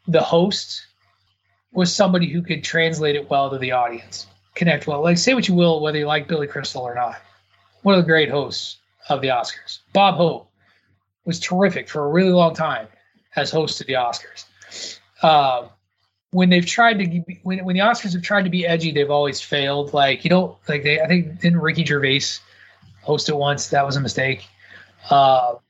the host was somebody who could translate it well to the audience, connect well. Like, say what you will, whether you like Billy Crystal or not. One of the great hosts of the Oscars, Bob Hope, was terrific for a really long time as host of the Oscars. When the Oscars have tried to be edgy, they've always failed. Like, I think, didn't Ricky Gervais host it once? That was a mistake. There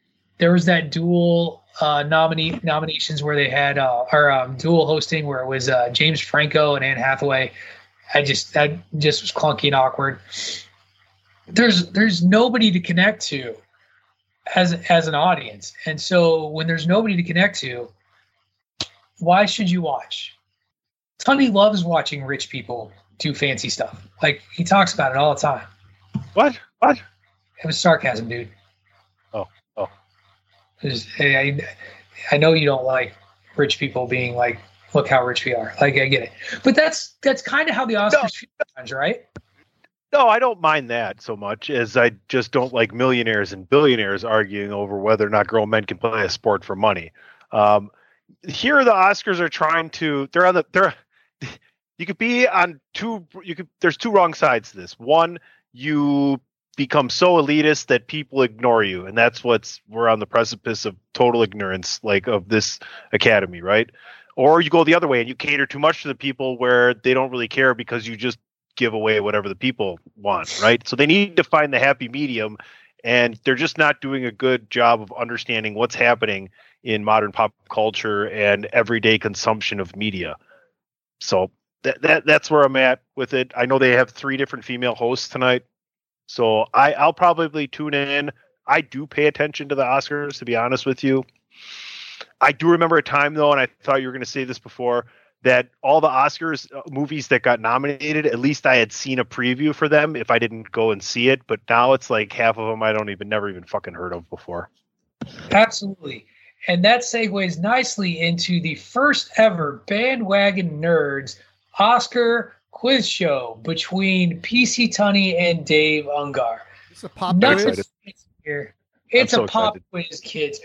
was that dual nominations where they had dual hosting where it was James Franco and Anne Hathaway. That just was clunky and awkward. There's nobody to connect to as an audience. And so when there's nobody to connect to, why should you watch? Tunney loves watching rich people do fancy stuff. Like, he talks about it all the time. What? It was sarcasm, dude. Oh. I know you don't like rich people being like, look how rich we are. Like, I get it. But that's kind of how the Oscars feel sometimes, right? No, I don't mind that so much as I just don't like millionaires and billionaires arguing over whether or not grown men can play a sport for money. Here, the Oscars are trying to. They're on the. You could be on two. There's two wrong sides to this. One, you become so elitist that people ignore you. And that's we're on the precipice of total ignorance, like of this academy, right? Or you go the other way and you cater too much to the people where they don't really care because you just give away whatever the people want, right? So they need to find the happy medium, and they're just not doing a good job of understanding what's happening in modern pop culture and everyday consumption of media. So that's where I'm at with it. I know they have 3 different female hosts tonight, so I'll probably tune in. I do pay attention to the Oscars, to be honest with you. I do remember a time, though, and I thought you were going to say this before, that all the Oscars movies that got nominated, at least I had seen a preview for them if I didn't go and see it. But now it's like half of them I never even fucking heard of before. Absolutely. And that segues nicely into the first ever Bandwagon Nerds Oscar quiz show between PC Tunney and Dave Ungar. It's a pop quiz here. It's a pop quiz, kids.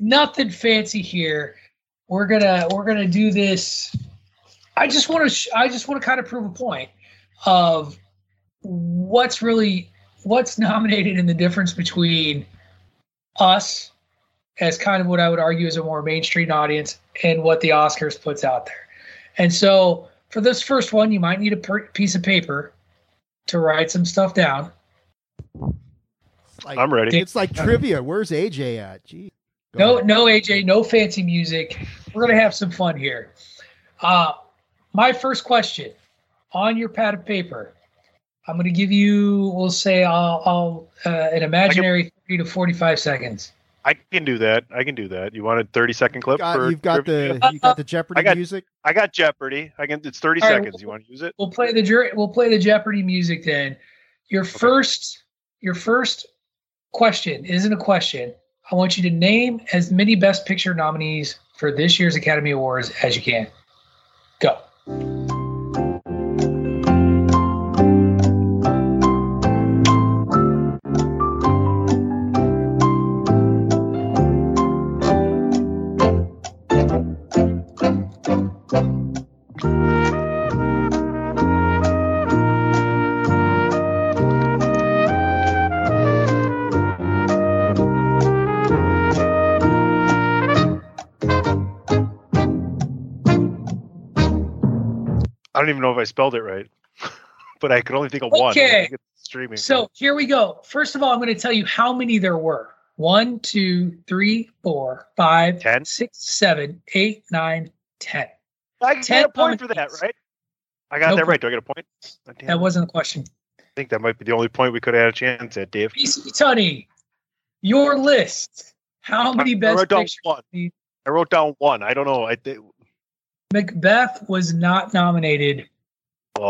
Nothing fancy here. We're gonna do this. I just want to kind of prove a point of what's nominated and the difference between us, as kind of what I would argue is a more mainstream audience, and what the Oscars puts out there. And so for this first one, you might need a piece of paper to write some stuff down. I'm ready. It's like trivia. Where's AJ at? Jeez. No, AJ, no fancy music. We're going to have some fun here. My first question, on your pad of paper, I'm going to give you, we'll say, I'll an imaginary 30 to 45 seconds. I can do that. You want a 30-second clip? You got the Jeopardy music? I got Jeopardy. It's 30 All seconds. Right, you want to use it? We'll play the Jeopardy music then. Your first question isn't a question. I want you to name as many Best Picture nominees for this year's Academy Awards as you can. Go. I don't even know if I spelled it right, but I could only think of one. Okay. Streaming. So here we go. First of all, I'm going to tell you how many there were. 1, 2, 3, 4, 5, 6, 7, 8, 9, 10. I get 10 a point for that, right? I got that right. Do I get a point? That wasn't a question. I think that might be the only point we could have had a chance at, Dave. PC Tunney, your list. How many best pictures? I wrote down one. I don't know. Macbeth was not nominated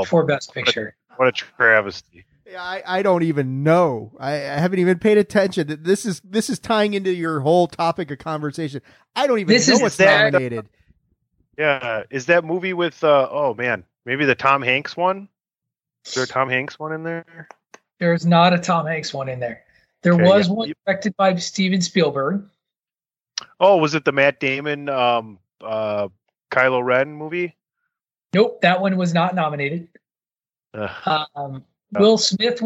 for Best Picture. What a travesty! Yeah, I don't even know. I haven't even paid attention. This is tying into your whole topic of conversation. I don't even know what's nominated. Yeah, is that movie with? Oh man, maybe the Tom Hanks one. Is there a Tom Hanks one in there? There is not a Tom Hanks one in there. There was one directed by Steven Spielberg. Oh, was it the Matt Damon? Kylo Ren movie? Nope, that one was not nominated. Will Smith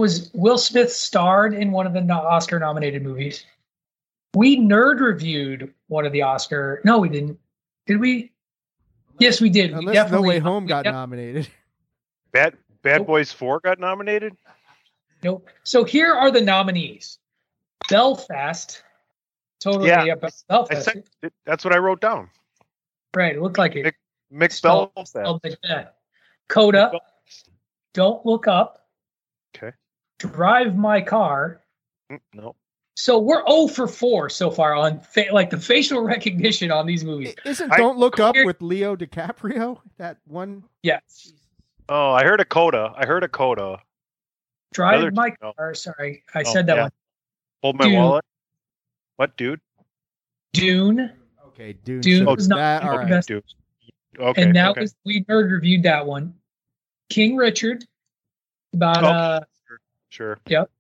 starred in one of the Oscar nominated movies. We nerd reviewed one of the Oscar. No, we didn't. Did we? Yes, we did. Unless we definitely, No Way Home got nominated. Bad Boys 4 got nominated? Nope. So here are the nominees. Belfast. Totally. Yeah, Belfast. That's what I wrote down. Right, it looked like it. Macbeth. Coda. Don't Look Up. Okay. Drive My Car. No. So we're 0 for 4 so far on the facial recognition on these movies. Isn't Don't Look Up with Leo DiCaprio? That one? Yes. Oh, I heard a Coda. Drive My Car. Sorry, I said that one. Hold My Wallet. What, dude? Dune. Okay, Dune was not our best. Dude. Okay, and that was we nerd reviewed that one. King Richard, about sure. Yep.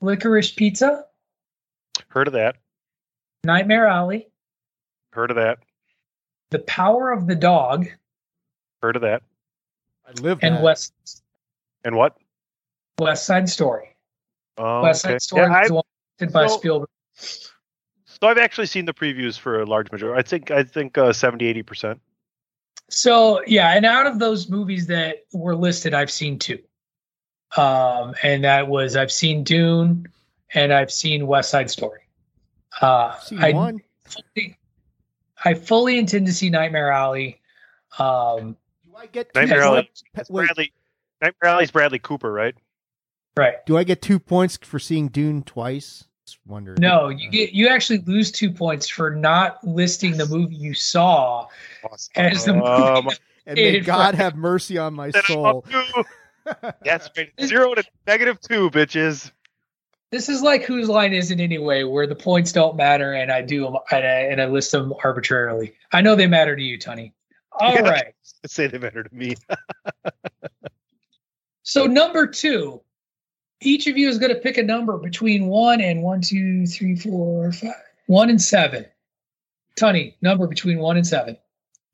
Licorice Pizza. Heard of that? Nightmare Alley. Heard of that? The Power of the Dog. Heard of that? I live. And West. And what? West Side Story. West Side Story was wanted by Spielberg. So I've actually seen the previews for a large majority. I think 70, 80%. So, yeah, and out of those movies that were listed, I've seen two. And that was, I've seen Dune, and I've seen West Side Story. I fully intend to see Nightmare Alley. Do I get Nightmare Alley? Nightmare Alley's Bradley Cooper, right? Right. Do I get 2 points for seeing Dune twice? Wondering. No, you actually lose 2 points for not listing the movie you saw as the movie. And may God have mercy on my soul. That's right. 0 to -2, bitches. This is like Whose Line Is It Anyway, where the points don't matter, and I do them, and I list them arbitrarily. I know they matter to you, Tunney. All right. I'd say they matter to me. So number two. Each of you is going to pick a number between 1 and 7. Tunney, number between 1 and 7.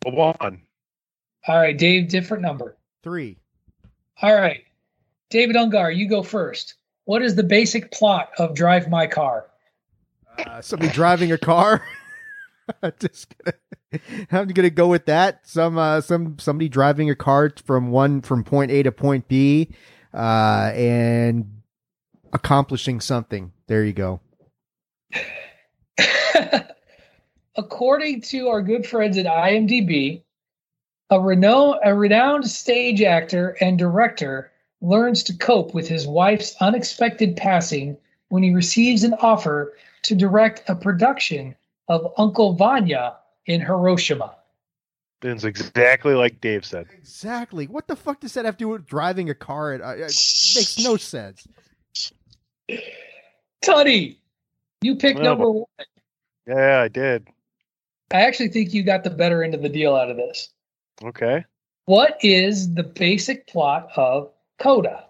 1. All right, Dave, different number. 3. All right. David Ungar, you go first. What is the basic plot of Drive My Car? Somebody driving a car. I'm going to go with that. Somebody driving a car from point A to point B. And accomplishing something. There you go. According to our good friends at IMDb, a renowned stage actor and director learns to cope with his wife's unexpected passing when he receives an offer to direct a production of Uncle Vanya in Hiroshima. It's exactly like Dave said. Exactly. What the fuck does that have to do with driving a car? It makes no sense. Tunney, you picked number one. Yeah, I did. I actually think you got the better end of the deal out of this. Okay. What is the basic plot of Coda?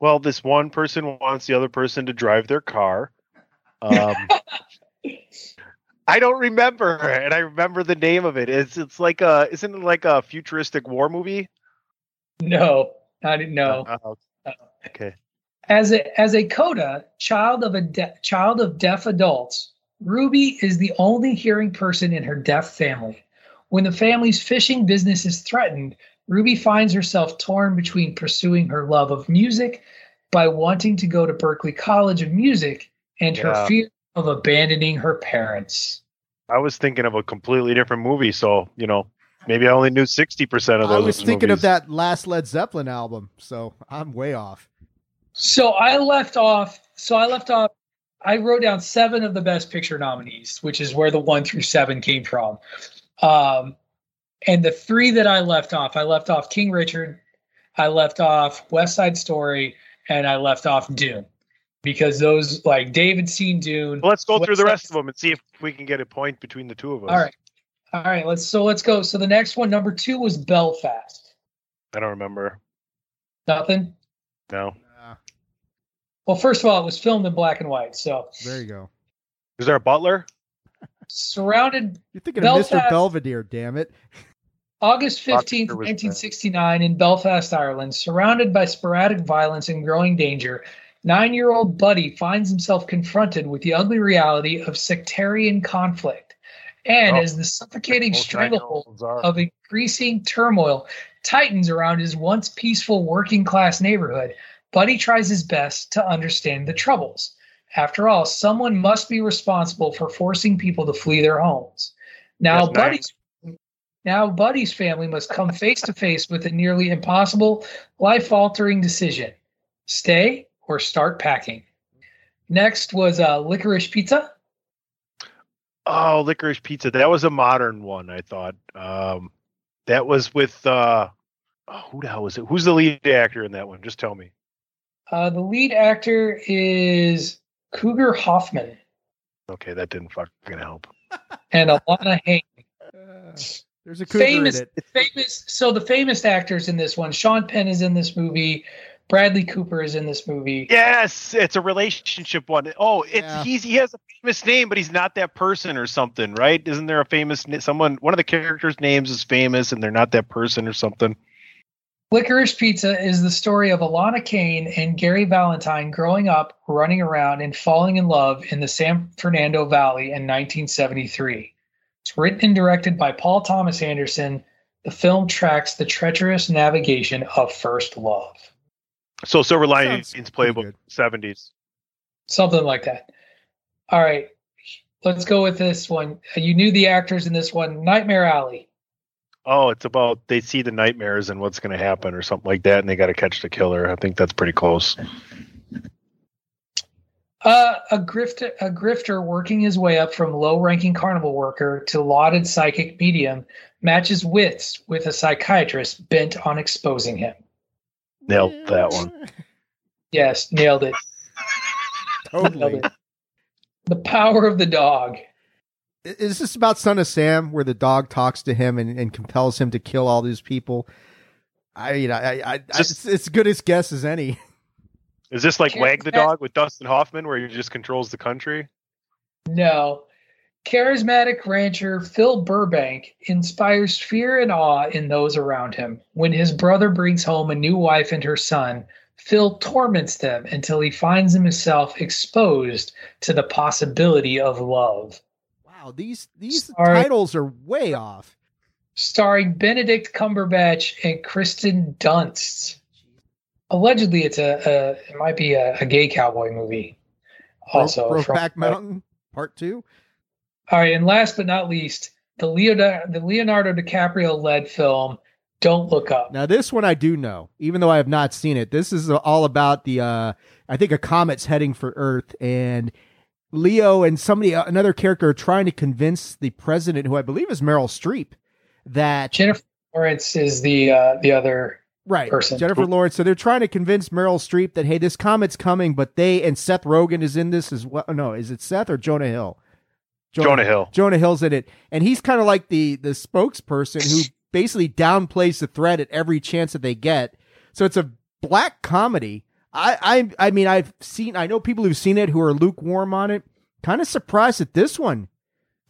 Well, this one person wants the other person to drive their car. I don't remember, and I remember the name of it. It's like isn't it like a futuristic war movie? No, I didn't know. Okay. As a coda, child of deaf adults, Ruby is the only hearing person in her deaf family. When the family's fishing business is threatened, Ruby finds herself torn between pursuing her love of music by wanting to go to Berklee College of Music and her fear of abandoning her parents. I was thinking of a completely different movie, so maybe I only knew 60% of those. I was thinking of that last Led Zeppelin album, so I'm way off. So I left off. I wrote down 7 of the Best Picture nominees, which is where the 1 through 7 came from. And the 3 that I left off King Richard, I left off West Side Story, and I left off Dune. Because those, like David's seen Dune. Well, let's go through the rest of them and see if we can get a point between the two of us. All right. Let's go. So the next one, number 2, was Belfast. I don't remember. Nothing? No. Well, first of all, it was filmed in black and white. So there you go. Is there a butler? Surrounded. You're thinking Belfast, of Mr. Belvedere, damn it. August 15th, 1969, in Belfast, Ireland, surrounded by sporadic violence and growing danger, 9-year-old Buddy finds himself confronted with the ugly reality of sectarian conflict. And as the suffocating stranglehold of increasing turmoil tightens around his once peaceful working-class neighborhood, Buddy tries his best to understand the troubles. After all, someone must be responsible for forcing people to flee their homes. Now Buddy's family must come face-to-face with a nearly impossible, life-altering decision. Stay or start packing. Next was Licorice Pizza. Oh, Licorice Pizza. That was a modern one, I thought. That was with... who the hell was it? Who's the lead actor in that one? Just tell me. The lead actor is Cougar Hoffman. Okay, that didn't fucking help. And Alana Haim. There's a cougar in it. So the famous actors in this one, Sean Penn is in this movie... Bradley Cooper is in this movie. Yes, it's a relationship one. Oh, he has a famous name, but he's not that person or something, right? Isn't there a famous one of the characters' names is famous and they're not that person or something? Licorice Pizza is the story of Alana Kane and Gary Valentine growing up, running around, and falling in love in the San Fernando Valley in 1973. It's written and directed by Paul Thomas Anderson. The film tracks the treacherous navigation of first love. So Silver Linings is playable in the 70s. Something like that. All right. Let's go with this one. You knew the actors in this one. Nightmare Alley. Oh, it's about they see the nightmares and what's going to happen or something like that, and they got to catch the killer. I think that's pretty close. A grifter working his way up from low-ranking carnival worker to lauded psychic medium matches wits with a psychiatrist bent on exposing him. Nailed that one. Yes, nailed it. Totally. Nailed it. The Power of the Dog. Is this about Son of Sam, where the dog talks to him and compels him to kill all these people? I mean, it's as good a guess as any. Is this like Wag the Dog with Dustin Hoffman, where he just controls the country? No. Charismatic rancher Phil Burbank inspires fear and awe in those around him. When his brother brings home a new wife and her son, Phil torments them until he finds himself exposed to the possibility of love. Wow, these titles are way off. Starring Benedict Cumberbatch and Kristen Dunst. Allegedly, it's it might be a gay cowboy movie. Also, Brokeback Mountain Part 2. All right, and last but not least, the Leonardo DiCaprio-led film Don't Look Up. Now, this one I do know, even though I have not seen it. This is all about I think a comet's heading for Earth, and Leo and another character are trying to convince the president, who I believe is Meryl Streep, that Jennifer Lawrence is the other person. Jennifer Lawrence. So they're trying to convince Meryl Streep that, hey, this comet's coming, but and Seth Rogen is in this as well. No, is it Seth or Jonah Hill? Jonah Hill. Jonah Hill's in it. And he's kind of like the spokesperson who basically downplays the threat at every chance that they get. So it's a black comedy. I know people who've seen it who are lukewarm on it. Kind of surprised that this one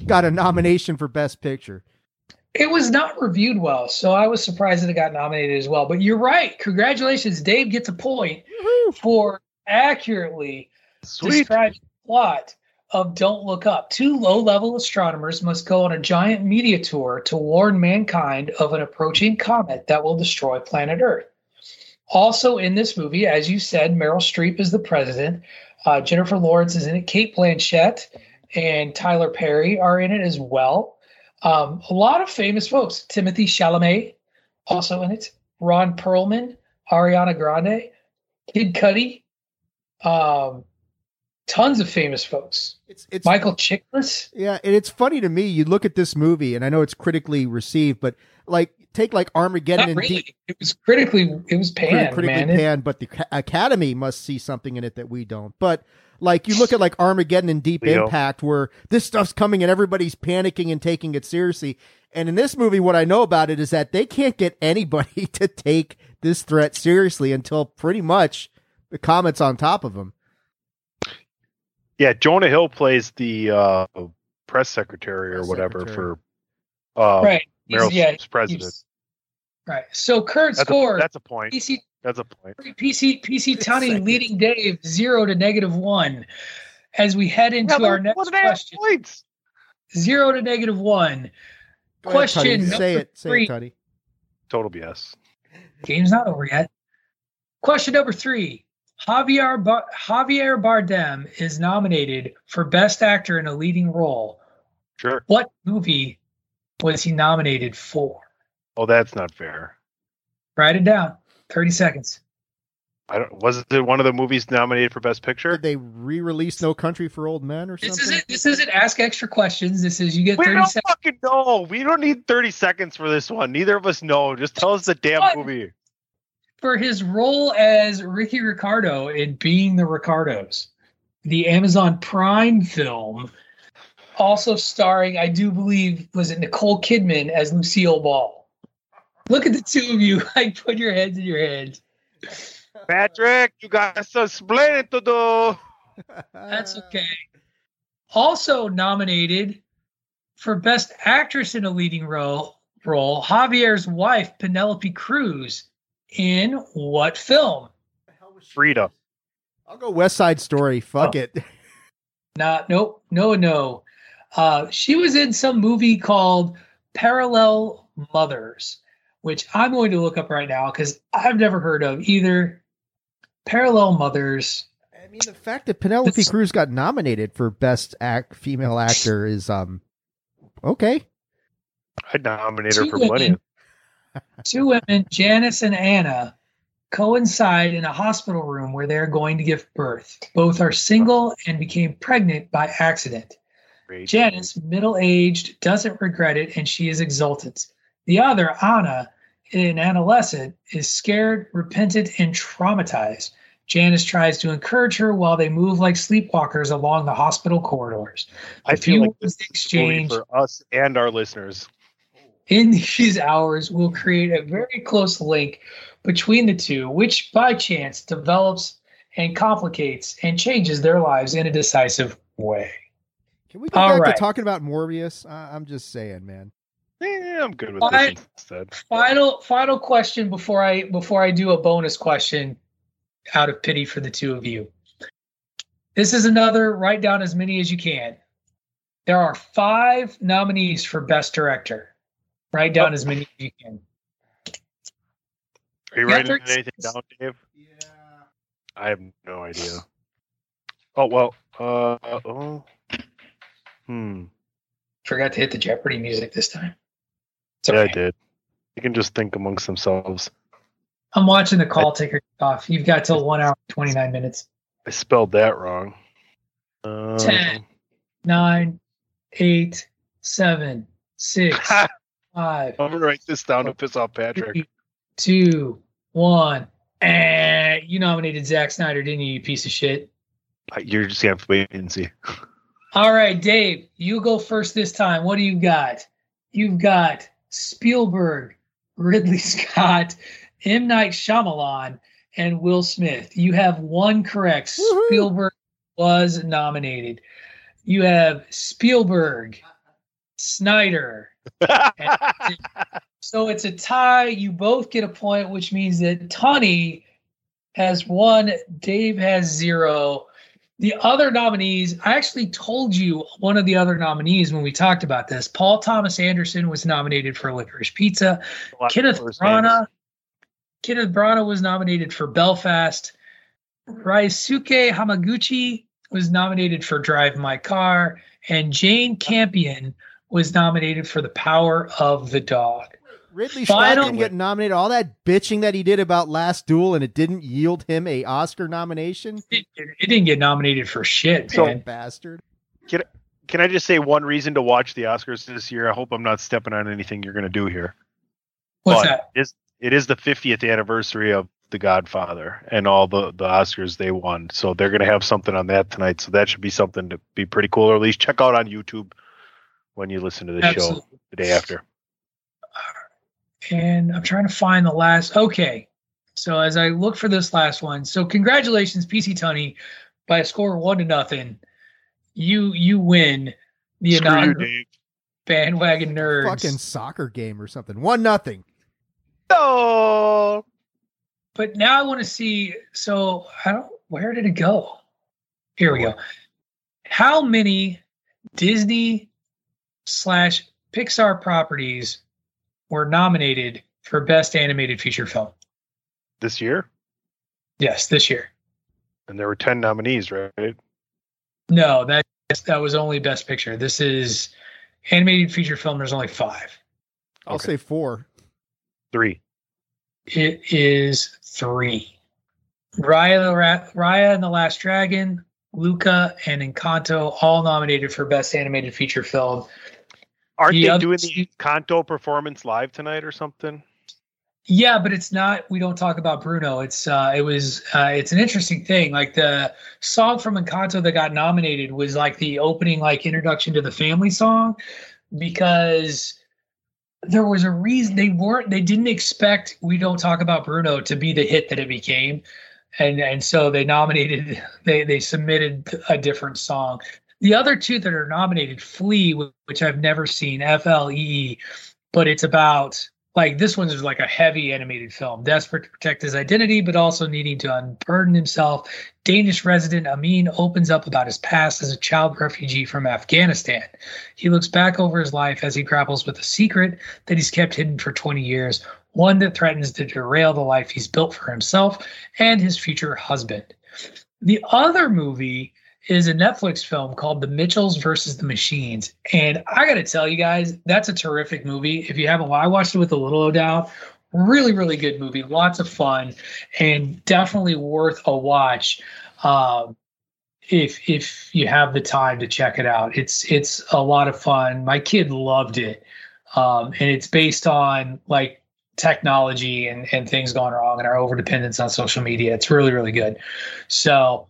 got a nomination for Best Picture. It was not reviewed well, so I was surprised that it got nominated as well. But you're right. Congratulations. Dave gets a point for accurately describing the plot of Don't Look Up. Two low-level astronomers must go on a giant meteor tour to warn mankind of an approaching comet that will destroy planet Earth. Also in this movie, as you said, Meryl Streep is the president. Jennifer Lawrence is in it. Cate Blanchett and Tyler Perry are in it as well. A lot of famous folks. Timothy Chalamet also in it. Ron Perlman, Ariana Grande, Kid Cudi. Tons of famous folks. It's Michael Chiklis. Yeah, and it's funny to me. You look at this movie, and I know it's critically received, but take Armageddon. Not really. It was critically panned, but the Academy must see something in it that we don't. But you look at Armageddon and Deep Impact, where this stuff's coming and everybody's panicking and taking it seriously. And in this movie, what I know about it is that they can't get anybody to take this threat seriously until pretty much the comet's on top of them. Yeah, Jonah Hill plays the press secretary for right. Meryl's president. Right. So Kurt scores. That's a point. PC Tunney leading Dave 0 to -1 as we head into our next question. Points? 0 to -1. Go question ahead, number three. Say it, Tunney. Total BS. Game's not over yet. Question number 3. Javier Bardem is nominated for Best Actor in a Leading Role. Sure. What movie was he nominated for? Oh, that's not fair. Write it down. 30 seconds. Was it one of the movies nominated for Best Picture? Did they re-release No Country for Old Men or something? This isn't ask extra questions. This is you get 30 seconds. We don't fucking know. We don't need 30 seconds for this one. Neither of us know. Just tell us the damn movie. For his role as Ricky Ricardo in Being the Ricardos, the Amazon Prime film, also starring, I do believe, was it Nicole Kidman as Lucille Ball? Look at the two of you. Like, put your heads in your hands. Patrick, you got some explaining to do. That's okay. Also nominated for Best Actress in a Leading Role, Javier's wife, Penelope Cruz, in what film? Frida. I'll go West Side Story. Fuck it. Nah, nope. No. She was in some movie called Parallel Mothers, which I'm going to look up right now because I've never heard of either. Parallel Mothers. I mean, the fact that Penelope Cruz got nominated for Best Female Actor is okay. I'd nominate her for plenty. Two women, Janice and Anna, coincide in a hospital room where they're going to give birth. Both are single and became pregnant by accident. Great. Janice, middle-aged, doesn't regret it, and she is exultant. The other, Anna, an adolescent, is scared, repentant, and traumatized. Janice tries to encourage her while they move like sleepwalkers along the hospital corridors. I feel like this exchange for us and our listeners. In these hours, we'll create a very close link between the two, which by chance develops and complicates and changes their lives in a decisive way. Can we go back to talking about Morbius? I'm just saying, man. Yeah, I'm good with this instead. Final question before I do a bonus question out of pity for the two of you. This is another, write down as many as you can. There are 5 nominees for Best Director. Write down as many as you can. Are you writing anything down, Dave? Yeah. I have no idea. Oh, well. Forgot to hit the Jeopardy music this time. It's okay. Yeah, I did. You can just think amongst themselves. I'm watching the call ticker off. You've got till 1 hour and 29 minutes. I spelled that wrong. 10, 9, 8, 7, 6, 5. I'm going to write this down to piss off Patrick. 3, 2, 1. And you nominated Zack Snyder, didn't you piece of shit? You're just going to have to wait and see. All right, Dave, you go first this time. What do you got? You've got Spielberg, Ridley Scott, M. Night Shyamalan, and Will Smith. You have one correct. Woo-hoo. Spielberg was nominated. You have Spielberg, Snyder. So it's a tie. You both get a point, which means that Tunney has 1, Dave has 0. The other nominees, I actually told you one of the other nominees when we talked about this. Paul Thomas Anderson was nominated for Licorice Pizza. Kenneth Branagh was nominated for Belfast. Ryosuke Hamaguchi was nominated for Drive My Car. And Jane Campion was nominated for The Power of the Dog. Ridley Scott didn't get nominated. All that bitching that he did about Last Duel, and it didn't yield him an Oscar nomination. It didn't get nominated for shit, man. So, bastard. Can I just say one reason to watch the Oscars this year? I hope I'm not stepping on anything you're going to do here. What's that? It is the 50th anniversary of The Godfather and all the Oscars they won. So they're going to have something on that tonight. So that should be something to be pretty cool, or at least check out on YouTube when you listen to the show the day after. And I'm trying to find the last. Okay. So as I look for this last one, so congratulations, PC Tunney, by a score of 1-0. You win the inaugural Bandwagon Nerds. Fucking soccer game or something. 1-0. No. But now I want to see. So where did it go? Here we go. How many Disney/Pixar properties were nominated for Best Animated Feature Film this year? Yes, this year. And there were 10 nominees, right? No, that was only Best Picture. This is Animated Feature Film. There's only 5. I'll say 4. 3. It is 3. Raya and the Last Dragon, Luca, and Encanto all nominated for Best Animated Feature Film. Aren't they doing the Encanto performance live tonight or something? Yeah, but it's not. We don't talk about Bruno. It's an interesting thing. Like the song from Encanto that got nominated was like the opening, like introduction to the family song, because there was a reason they didn't expect We Don't Talk About Bruno to be the hit that it became, and so they submitted a different song. The other 2 that are nominated, Flea, which I've never seen, F-L-E-E, but it's about Like, this one's like a heavy animated film, desperate to protect his identity, but also needing to unburden himself. Danish resident Amin opens up about his past as a child refugee from Afghanistan. He looks back over his life as he grapples with a secret that he's kept hidden for 20 years, one that threatens to derail the life he's built for himself and his future husband. The other movie is a Netflix film called The Mitchells versus the Machines. And I got to tell you guys, that's a terrific movie. If you haven't, I watched it with a little O'Dowd. Really, really good movie. Lots of fun and definitely worth a watch. If you have the time to check it out, it's a lot of fun. My kid loved it. And it's based on like technology and things gone wrong and our overdependence on social media. It's really, really good. So,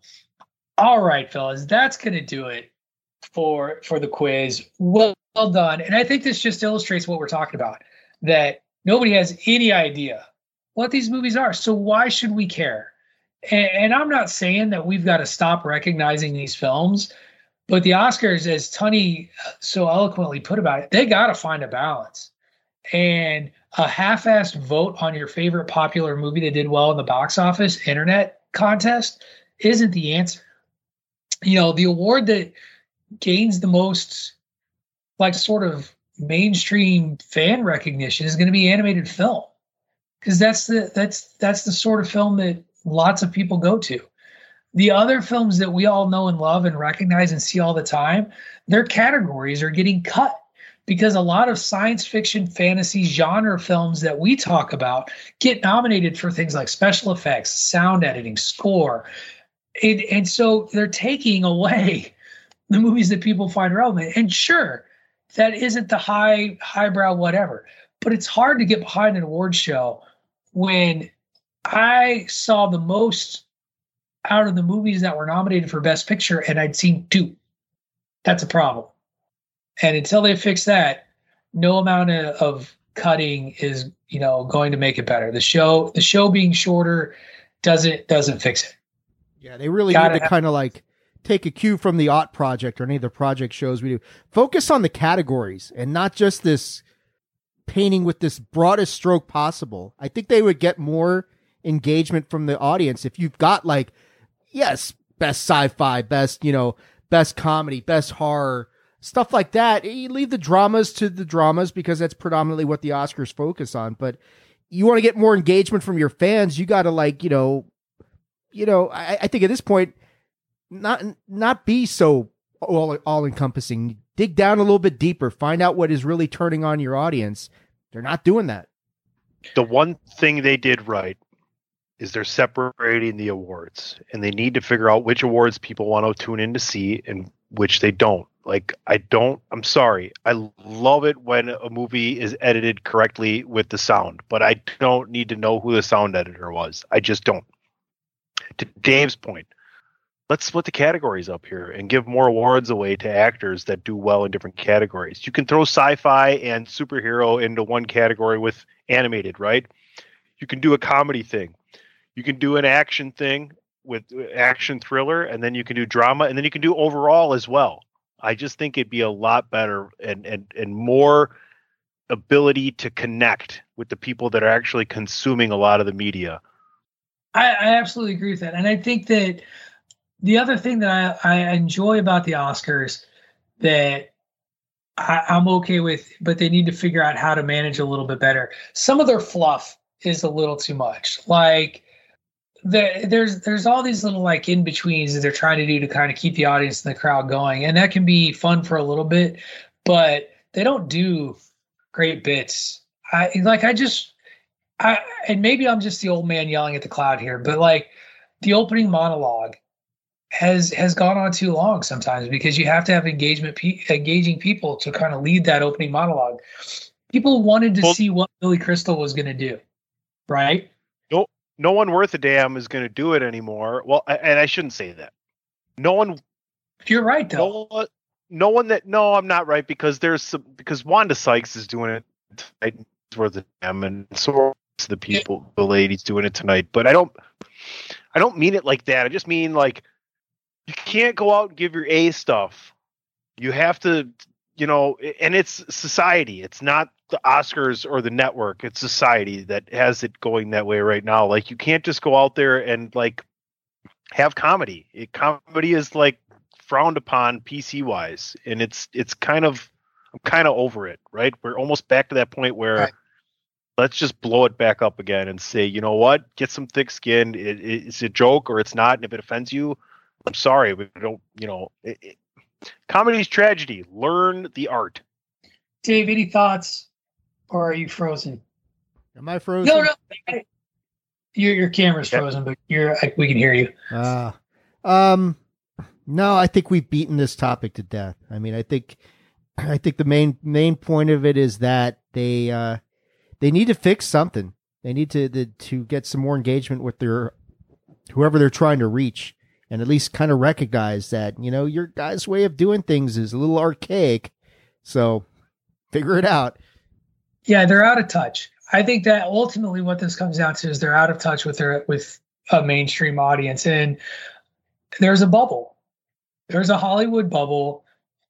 all right, fellas, that's going to do it for the quiz. Well done. And I think this just illustrates what we're talking about, that nobody has any idea what these movies are. So why should we care? And I'm not saying that we've got to stop recognizing these films, but the Oscars, as Tunney so eloquently put about it, they got to find a balance. And a half-assed vote on your favorite popular movie that did well in the box office internet contest isn't the answer. You know, the award that gains the most, like, sort of mainstream fan recognition is going to be animated film, because that's the sort of film that lots of people go to. The other films that we all know and love and recognize and see all the time, their categories are getting cut because a lot of science fiction, fantasy, genre films that we talk about get nominated for things like special effects, sound editing, score. And so they're taking away the movies that people find relevant. And sure, that isn't the highbrow whatever, but it's hard to get behind an award show when I saw the most out of the movies that were nominated for Best Picture, and I'd seen two. That's a problem. And until they fix that, no amount of cutting is, you know, going to make it better. The show being shorter doesn't fix it. Yeah, they really need to kind of like take a cue from the Ott Project or any of the project shows we do. Focus on the categories and not just this painting with this broadest stroke possible. I think they would get more engagement from the audience if you've got like, yes, best sci-fi, best, you know, best comedy, best horror, stuff like that. You leave the dramas to the dramas because that's predominantly what the Oscars focus on. But you want to get more engagement from your fans, you got to like, you know, I think at this point, not be so all encompassing. Dig down a little bit deeper. Find out what is really turning on your audience. They're not doing that. The one thing they did right is they're separating the awards, and they need to figure out which awards people want to tune in to see and which they don't. Like, I'm sorry. I love it when a movie is edited correctly with the sound, but I don't need to know who the sound editor was. I just don't. To Dave's point, let's split the categories up here and give more awards away to actors that do well in different categories. You can throw sci-fi and superhero into one category with animated, right? You can do a comedy thing. You can do an action thing with action thriller, and then you can do drama, and then you can do overall as well. I just think it'd be a lot better and more ability to connect with the people that are actually consuming a lot of the media. I absolutely agree with that. And I think that the other thing that I enjoy about the Oscars that I'm okay with, but they need to figure out how to manage a little bit better. Some of their fluff is a little too much. Like there's all these little like in-betweens that they're trying to do to kind of keep the audience and the crowd going. And that can be fun for a little bit, but they don't do great bits. And maybe I'm just the old man yelling at the cloud here, but like the opening monologue has gone on too long sometimes, because you have to have engaging people to kind of lead that opening monologue. People wanted to see what Billy Crystal was going to do, right? No one worth a damn is going to do it anymore. Well, and I shouldn't say that. No one. You're right, though. No, I'm not right, because because Wanda Sykes is doing it tonight, worth a damn, and so the people, the ladies doing it tonight. But I don't mean it like that. I just mean like you can't go out and give your A stuff. You have to, you know, and it's society. It's not the Oscars or the network, it's society that has it going that way right now. Like, you can't just go out there and like have comedy. Comedy is like frowned upon PC wise. And it's kind of, I'm kind of over it, right? We're almost back to that point where let's just blow it back up again and say, you know what, get some thick skin. It's a joke or it's not. And if it offends you, I'm sorry. We don't, you know, comedy's tragedy. Learn the art. Dave, any thoughts, or are you frozen? Am I frozen? No, no. Your camera's frozen, but we can hear you. No, I think we've beaten this topic to death. I mean, I think the main point of it is that they need to fix something. They need to get some more engagement with their whoever they're trying to reach, and at least kind of recognize that, you know, your guys' way of doing things is a little archaic, so figure it out. Yeah, they're out of touch. I think that ultimately what this comes down to is they're out of touch with a mainstream audience. And there's a bubble. There's a Hollywood bubble.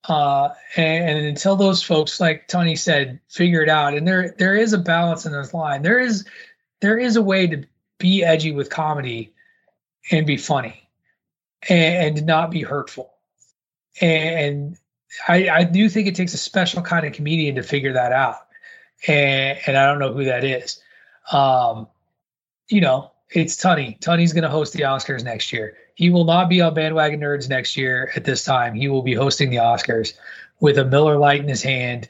And until those folks, like Tony said, figure it out. And there is a balance in this line. There is a way to be edgy with comedy and be funny and not be hurtful. And I do think it takes a special kind of comedian to figure that out. And I don't know who that is. You know, it's Tunney. Tunney's going to host the Oscars next year. He will not be on Bandwagon Nerds next year at this time. He will be hosting the Oscars with a Miller Lite in his hand,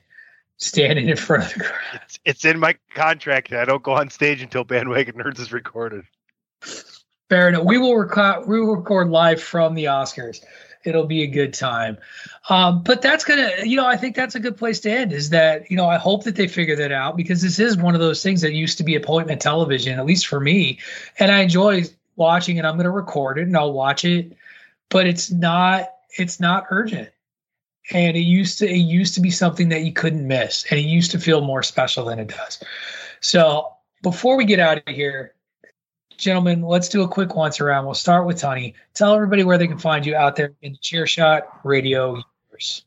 standing in front of the crowd. It's in my contract. I don't go on stage until Bandwagon Nerds is recorded. Fair enough. We will record live from the Oscars. It'll be a good time. But that's going to, you know, I think that's a good place to end, is that, you know, I hope that they figure that out, because this is one of those things that used to be appointment television, at least for me. And I enjoy watching it. I'm going to record it and I'll watch it, but it's not urgent. And it used to be something that you couldn't miss, and it used to feel more special than it does. So before we get out of here, gentlemen, let's do a quick once around. We'll start with Tony. Tell everybody where they can find you out there in the ChairShot Radio universe.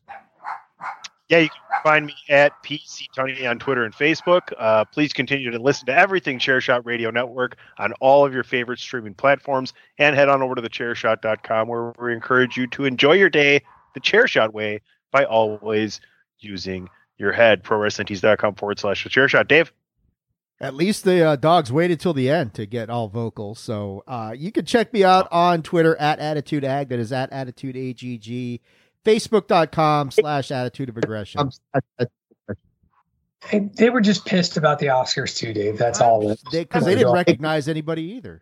Yeah, you can find me at PC Tunney on Twitter and Facebook. Please continue to listen to everything ChairShot Radio Network on all of your favorite streaming platforms, and head on over to thechairshot.com, where we encourage you to enjoy your day the ChairShot way by always using your head. ProWrestlingTees.com/thechairshot. Dave? At least the dogs waited till the end to get all vocal. So you can check me out on Twitter at AttitudeAg. That is at AttitudeAGG. Facebook.com/Attitude of Aggression. They were just pissed about the Oscars too, Dave. That's all. Because they didn't recognize anybody either.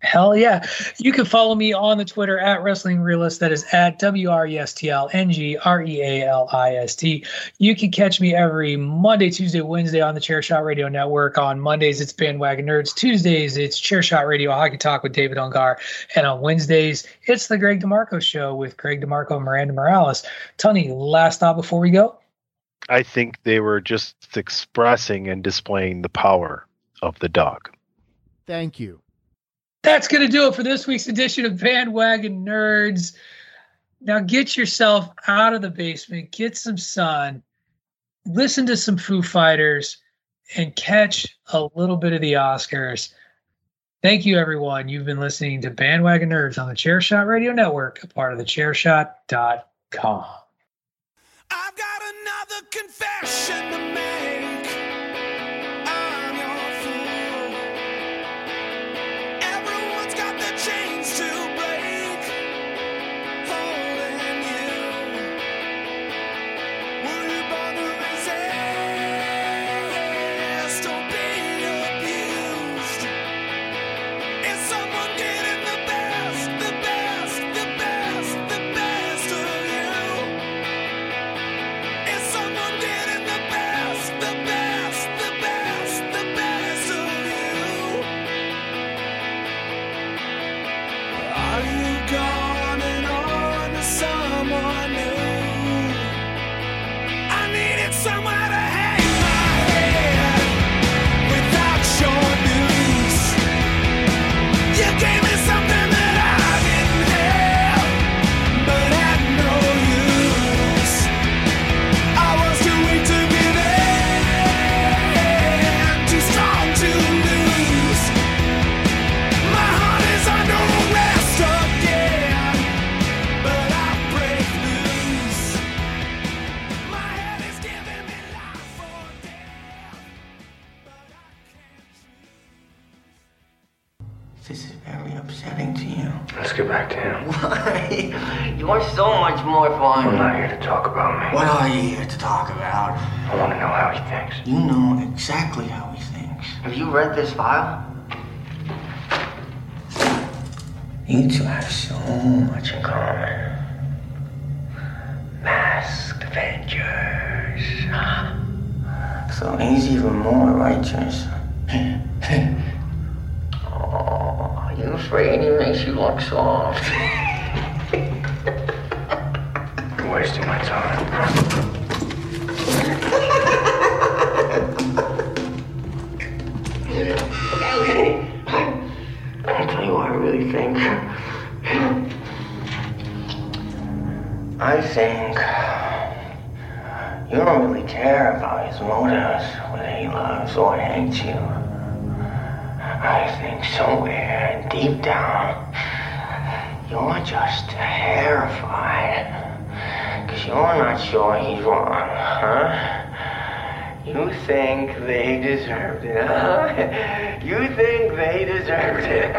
Hell yeah. You can follow me on the Twitter at Wrestling Realist. That is at WrestleNGRealist. You can catch me every Monday, Tuesday, Wednesday on the ChairShot Radio Network. On Mondays, it's Bandwagon Nerds. Tuesdays, it's ChairShot Radio Hockey Talk with David Ungar. And on Wednesdays, it's the Greg DeMarco Show with Greg DeMarco and Miranda Morales. Tony, last thought before we go? I think they were just expressing and displaying the power of the dog. Thank you. That's going to do it for this week's edition of Bandwagon Nerds. Now get yourself out of the basement, get some sun, listen to some Foo Fighters, and catch a little bit of the Oscars. Thank you, everyone. You've been listening to Bandwagon Nerds on the ChairShot Radio Network, a part of the ChairShot.com. I've got another confession to make. Someone getting the best This is very upsetting to you. Let's get back to him. Why? You're so much more fun. I'm not here to talk about me. What are you here to talk about? I want to know how he thinks. You know exactly how he thinks. Have you read this file? You two have so much in common. Masked Avengers. So he's even more righteous. Oh, are you afraid he makes you look soft? You're wasting my time. I'll tell you what I really think. I think you don't really care about his motives, whether he loves or hates you. I think somewhere deep down, you're just terrified. Because you're not sure he's wrong, huh? You think they deserved it, huh? You think they deserved it.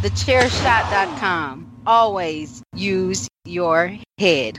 TheChairShot.com. Always use your head.